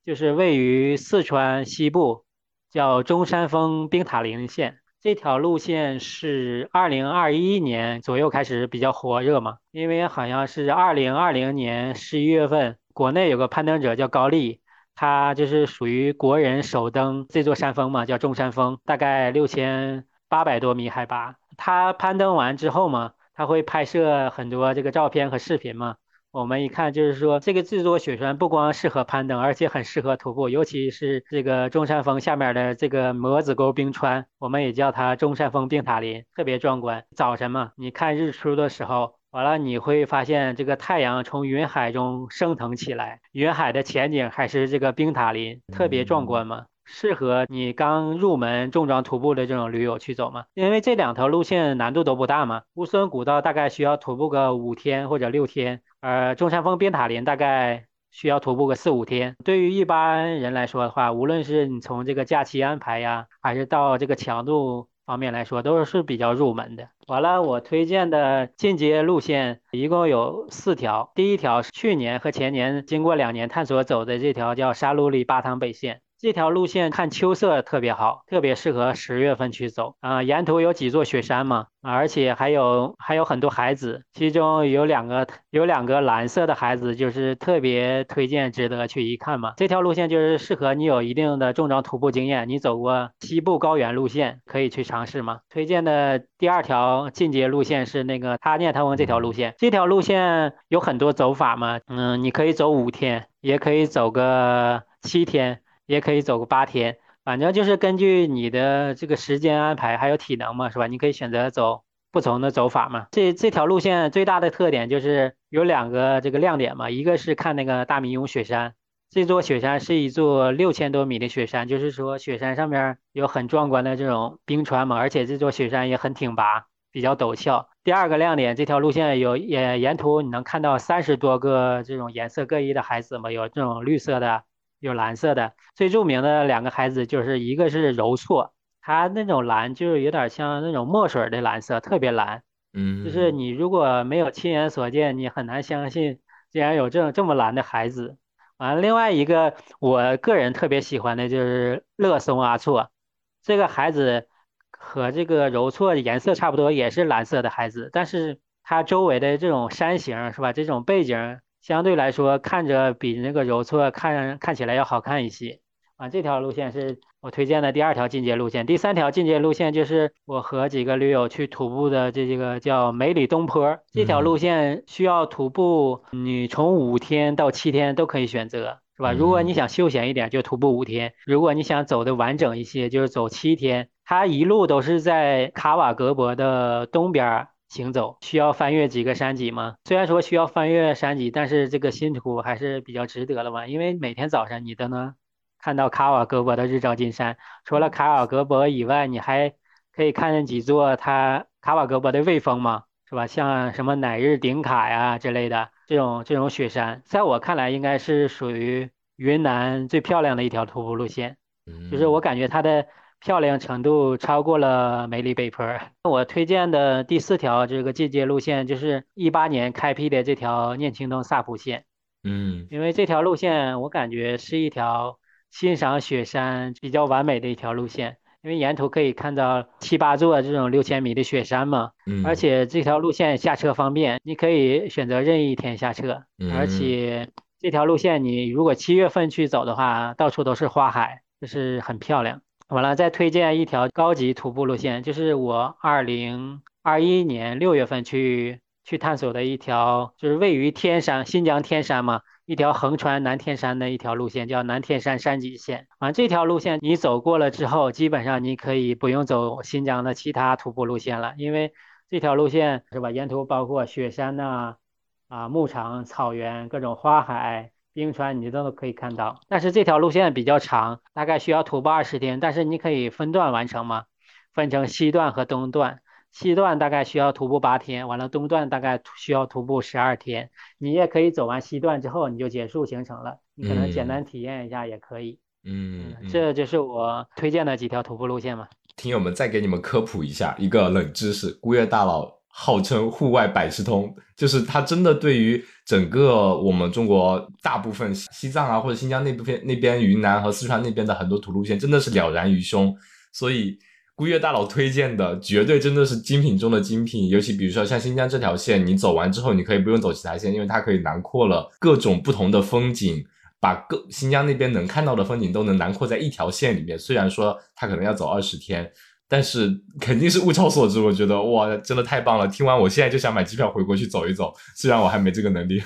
就是位于四川西部叫中山峰冰塔林线，这条路线是二零二一年左右开始比较火热嘛，因为好像是二零二零年十一月份国内有个攀登者叫高丽，他就是属于国人首登这座山峰嘛，叫中山峰，大概六千八百多米海拔，他攀登完之后嘛，他会拍摄很多这个照片和视频嘛，我们一看就是说这个这座雪山不光适合攀登，而且很适合徒步，尤其是这个中山峰下面的这个磨子沟冰川，我们也叫它中山峰冰塔林，特别壮观。早晨嘛，你看日出的时候，完了你会发现这个太阳从云海中升腾起来，云海的前景还是这个冰塔林，特别壮观嘛，适合你刚入门重装徒步的这种驴友去走嘛，因为这两条路线难度都不大嘛，乌孙古道大概需要徒步个五天或者六天，而中山峰冰塔林大概需要徒步个四五天。对于一般人来说的话，无论是你从这个假期安排呀，还是到这个强度方面来说，都是比较入门的。完了，我推荐的进阶路线一共有四条。第一条是去年和前年经过两年探索走的这条叫沙鲁里巴塘北线。这条路线看秋色特别好，特别适合十月份去走啊、呃。沿途有几座雪山嘛，而且还有还有很多海子，其中有两个有两个蓝色的海子，就是特别推荐值得去一看嘛。这条路线就是适合你有一定的重装徒步经验，你走过西部高原路线可以去尝试嘛。推荐的第二条进阶路线是那个塔聂特翁这条路线，这条路线有很多走法嘛，嗯，你可以走五天，也可以走个七天。也可以走个八天，反正就是根据你的这个时间安排还有体能嘛，是吧？你可以选择走不同的走法嘛。这这条路线最大的特点就是有两个这个亮点嘛，一个是看那个大明涌雪山，这座雪山是一座六千多米的雪山，就是说雪山上面有很壮观的这种冰川嘛，而且这座雪山也很挺拔，比较陡峭。第二个亮点，这条路线有也沿途你能看到三十多个这种颜色各异的海子嘛，有这种绿色的。有蓝色的，最著名的两个海子就是一个是揉错，它那种蓝就是有点像那种墨水的蓝色，特别蓝，嗯，就是你如果没有亲眼所见，你很难相信竟然有这种这么蓝的海子。完了，另外一个我个人特别喜欢的就是乐松阿措，这个海子和这个揉错颜色差不多，也是蓝色的海子，但是它周围的这种山形是吧，这种背景相对来说看着比那个揉错看看起来要好看一些啊，这条路线是我推荐的第二条进阶路线。第三条进阶路线就是我和几个驴友去徒步的这个叫梅里东坡，这条路线需要徒步，你从五天到七天都可以选择，是吧？如果你想休闲一点就徒步五天，如果你想走的完整一些就是走七天。它一路都是在卡瓦格博的东边行走，需要翻越几个山脊吗？虽然说需要翻越山脊，但是这个辛苦还是比较值得的嘛，因为每天早上你都能看到卡瓦格博的日照金山，除了卡瓦格博以外，你还可以看见几座它卡瓦格博的卫峰嘛，是吧？像什么乃日顶卡呀之类的这种这种雪山，在我看来应该是属于云南最漂亮的一条徒步路线，就是我感觉它的漂亮程度超过了梅里贝坡儿。我推荐的第四条这个进阶路线就是一八年开辟的这条念青东萨普线，嗯因为这条路线我感觉是一条欣赏雪山比较完美的一条路线，因为沿途可以看到七八座这种六千米的雪山嘛，嗯而且这条路线下车方便，你可以选择任意一天下车，而嗯且这条路线你如果七月份去走的话，到处都是花海，就是很漂亮。完了，再推荐一条高级徒步路线，就是我二零二一年六月份去去探索的一条，就是位于天山，新疆天山嘛，一条横穿南天山的一条路线，叫南天山山脊线。完，这条路线你走过了之后，基本上你可以不用走新疆的其他徒步路线了，因为这条路线是吧，沿途包括雪山呐、啊，牧场、草原、各种花海、冰川，你都可以看到。但是这条路线比较长，大概需要徒步二十天，但是你可以分段完成嘛，分成西段和东段。西段大概需要徒步八天，完了东段大概徒需要徒步十二天。你也可以走完西段之后你就结束行程了，你可能简嗯单体验一下也可以。嗯嗯，嗯，这就是我推荐的几条徒步路线嘛。听友们再给你们科普一下一个冷知识，孤月大佬号称户外百事通，就是他真的对于整个我们中国大部分西西藏啊或者新疆那部分那边云南和四川那边的很多土路线真的是了然于胸，所以孤月大佬推荐的绝对真的是精品中的精品，尤其比如说像新疆这条线，你走完之后你可以不用走其他线，因为它可以囊括了各种不同的风景，把各新疆那边能看到的风景都能囊括在一条线里面。虽然说它可能要走二十天，但是肯定是物超所值。我觉得哇，真的太棒了！听完我现在就想买机票回国去走一走，虽然我还没这个能力。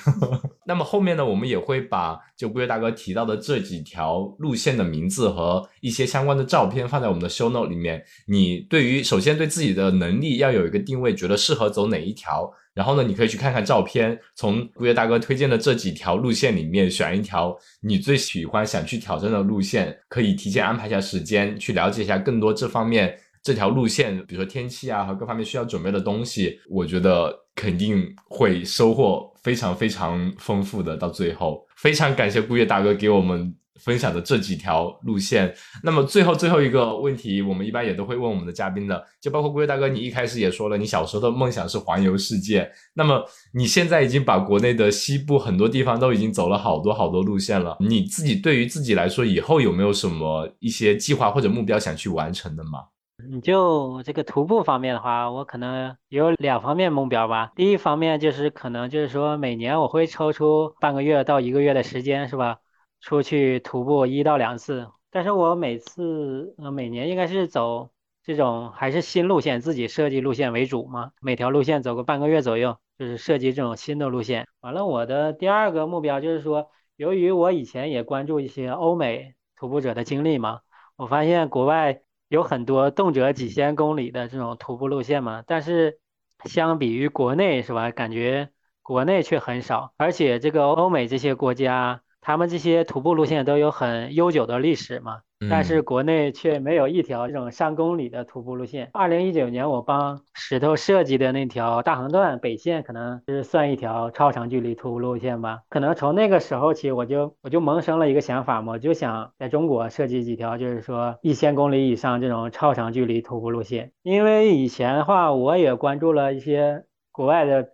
那么后面呢，我们也会把就孤月大哥提到的这几条路线的名字和一些相关的照片放在我们的 show note 里面。你对于首先对自己的能力要有一个定位，觉得适合走哪一条，然后呢，你可以去看看照片，从孤月大哥推荐的这几条路线里面选一条你最喜欢、想去挑战的路线，可以提前安排一下时间，去了解一下更多这方面。这条路线，比如说天气啊和各方面需要准备的东西，我觉得肯定会收获非常非常丰富的。到最后，非常感谢孤月大哥给我们分享的这几条路线。那么最后最后一个问题，我们一般也都会问我们的嘉宾的，就包括孤月大哥，你一开始也说了，你小时候的梦想是环游世界。那么你现在已经把国内的西部很多地方都已经走了好多好多路线了，你自己对于自己来说，以后有没有什么一些计划或者目标想去完成的吗？你就这个徒步方面的话，我可能有两方面目标吧。第一方面就是可能就是说每年我会抽出半个月到一个月的时间，是吧？出去徒步一到两次。但是我每次呃每年应该是走这种还是新路线，自己设计路线为主嘛，每条路线走个半个月左右，就是设计这种新的路线。完了，我的第二个目标就是说，由于我以前也关注一些欧美徒步者的经历嘛，我发现国外有很多动辄几千公里的这种徒步路线嘛，但是相比于国内是吧，感觉国内却很少，而且这个欧美这些国家，他们这些徒步路线都有很悠久的历史嘛，但是嗯国内却没有一条这种上公里的徒步路线。二零一九年我帮石头设计的那条大横断北线，可能是算一条超长距离徒步路线吧。可能从那个时候起，我就我就萌生了一个想法嘛，我就想在中国设计几条，就是说一千公里以上这种超长距离徒步路线。因为以前的话，我也关注了一些国外的，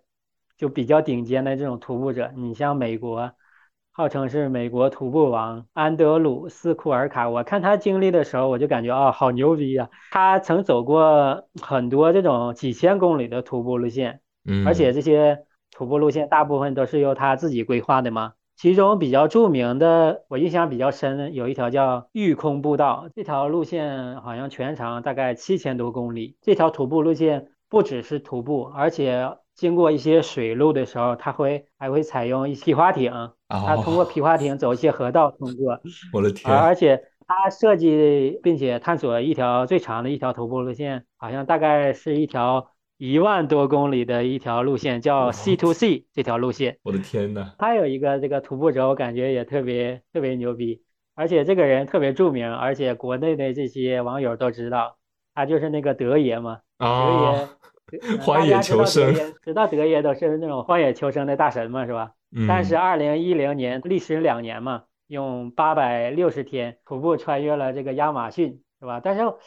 就比较顶尖的这种徒步者，你像美国。号称是美国徒步王安德鲁斯库尔卡，我看他经历的时候，我就感觉啊、好牛逼啊！他曾走过很多这种几千公里的徒步路线，而嗯且这些徒步路线大部分都是由他自己规划的嘛。其中比较著名的，我印象比较深的有一条叫御空步道，这条路线好像全长大概七千多公里。这条徒步路线不只是徒步，而且经过一些水路的时候，它会还会采用一些皮划艇，它通过哦，皮划艇走一些河道通过，我的而天，而且它设计并且探索一条最长的一条徒步路线，好像大概是一条一万多公里的一条路线，叫 我 C to C 这条路线。我的天呐，他有一个这个徒步者，我感觉也特别特别牛逼，而且这个人特别著名，而且国内的这些网友都知道，他就是那个德爷嘛。德哦，爷，呃，荒大野家知求道德生，爷，知道德爷都是那种荒野求生的大神嘛，是吧？但是嗯二零一零年，历时两年嘛，用八百六十天徒步穿越了这个亚马逊，对吧？但是我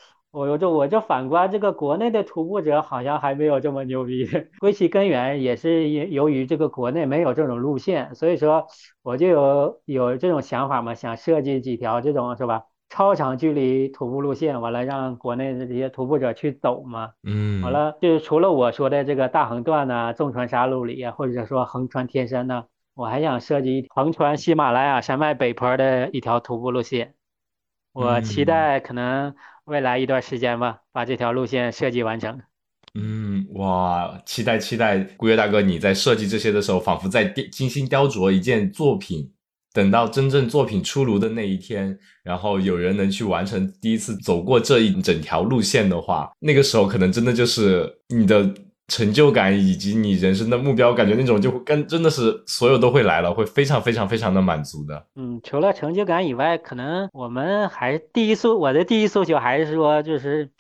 我就我就反观这个国内的徒步者好像还没有这么牛逼，归其根源也是由于这个国内没有这种路线，所以说我就有有这种想法嘛，想设计几条这种是吧超长距离徒步路线，完了让国内的这些徒步者去走嘛，嗯，完了就是除了我说的这个大横断呐、啊、纵穿沙路里、啊、或者说横穿天山呐、啊，我还想设计横穿喜马拉雅山脉北坡的一条徒步路线。我期待可能未来一段时间吧，把这条路线设计完成。嗯，哇，期待期待！顾越大哥，你在设计这些的时候，仿佛在精心雕琢一件作品。等到真正作品出炉的那一天，然后有人能去完成第一次走过这一整条路线的话，那个时候可能真的就是你的成就感以及你人生的目标，感觉那种就跟真的是所有都会来了，会非常非常非常的满足的。嗯，除了成就感以外，可能我们还第一诉我的第一诉求还是说就是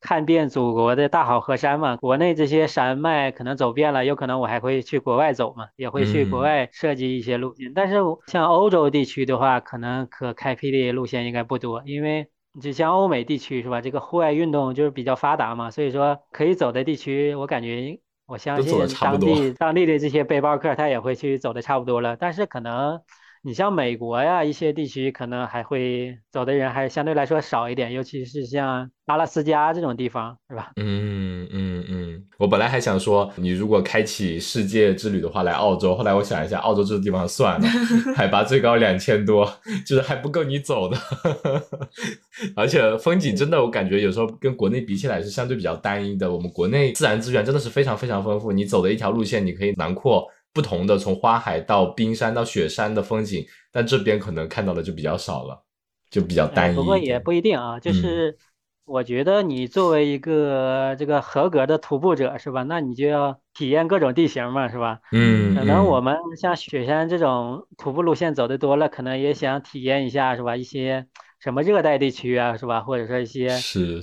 看遍祖国的大好河山嘛，国内这些山脉可能走遍了，有可能我还会去国外走嘛，也会去国外设计一些路线、嗯、但是像欧洲地区的话，可能可开辟的路线应该不多，因为就像欧美地区是吧，这个户外运动就是比较发达嘛，所以说可以走的地区，我感觉我相信当地当地的这些背包客他也会去走的差不多了，但是可能你像美国呀一些地区，可能还会走的人还相对来说少一点，尤其是像阿拉斯加这种地方是吧。嗯嗯嗯，我本来还想说你如果开启世界之旅的话来澳洲，后来我想一下澳洲这个地方算了海拔最高两千多就是还不够你走的而且风景真的我感觉有时候跟国内比起来是相对比较单一的，我们国内自然资源真的是非常非常丰富，你走的一条路线你可以囊括不同的从花海到冰山到雪山的风景，但这边可能看到的就比较少了，就比较单一、嗯、不过也不一定啊，就是我觉得你作为一个这个合格的徒步者是吧，那你就要体验各种地形嘛是吧。嗯，可能我们像雪山这种徒步路线走得多了，可能也想体验一下是吧，一些什么热带地区啊是吧，或者说一些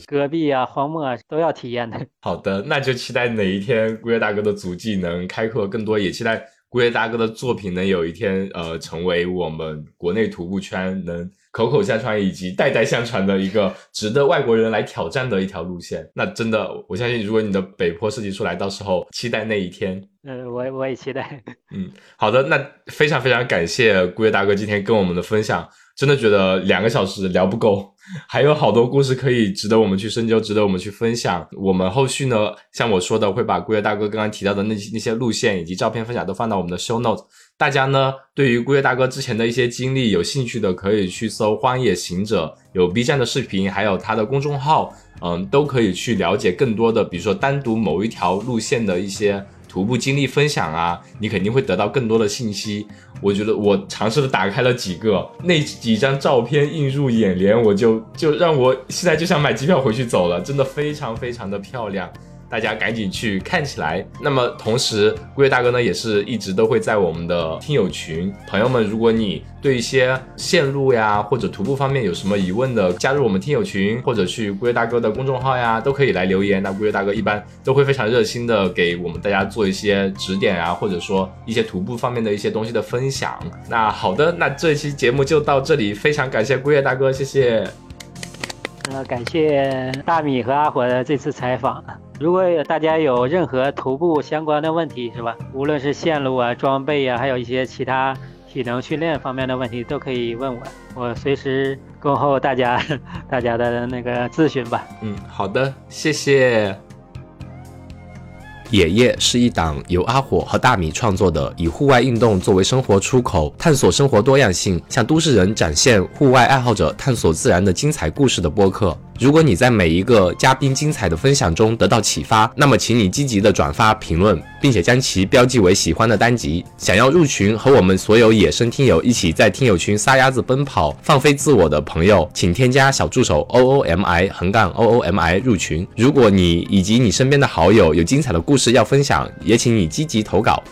戈壁啊荒漠啊都要体验的。好的，那就期待哪一天顾越大哥的足迹能开阔更多，也期待顾越大哥的作品能有一天呃成为我们国内徒步圈能口口相传以及代代相传的一个值得外国人来挑战的一条路线。那真的我相信如果你的北坡设计出来，到时候期待那一天。嗯，我我也期待。嗯，好的，那非常非常感谢顾越大哥今天跟我们的分享，真的觉得两个小时聊不够，还有好多故事可以值得我们去深究，值得我们去分享。我们后续呢，像我说的，会把顾越大哥刚刚提到的那那些路线以及照片分享都放到我们的 show note。大家呢，对于顾越大哥之前的一些经历有兴趣的，可以去搜荒野行者，有 B 站的视频，还有他的公众号，嗯，都可以去了解更多的，比如说单独某一条路线的一些徒步经历分享啊，你肯定会得到更多的信息。我觉得我尝试的打开了几个，那几张照片映入眼帘，我就就让我现在就想买机票回去走了，真的非常非常的漂亮，大家赶紧去看起来。那么同时顾越大哥呢也是一直都会在我们的听友群，朋友们如果你对一些线路呀或者徒步方面有什么疑问的，加入我们听友群或者去顾越大哥的公众号呀都可以来留言，那顾越大哥一般都会非常热心的给我们大家做一些指点啊，或者说一些徒步方面的一些东西的分享。那好的，那这期节目就到这里，非常感谢顾越大哥，谢谢。呃，感谢大米和阿火的这次采访。如果大家有任何徒步相关的问题是吧，无论是线路啊装备啊还有一些其他体能训练方面的问题都可以问我，我随时恭候大家大家的那个咨询吧。嗯，好的，谢谢。野夜是一档由阿火和大米创作的以户外运动作为生活出口，探索生活多样性，向都市人展现户外爱好者探索自然的精彩故事的播客。如果你在每一个嘉宾精彩的分享中得到启发，那么请你积极的转发评论，并且将其标记为喜欢的单集。想要入群和我们所有野生听友一起在听友群撒丫子奔跑放飞自我的朋友，请添加小助手 OOMI 横杠 OOMI 入群。如果你以及你身边的好友有精彩的故事要分享，也请你积极投稿。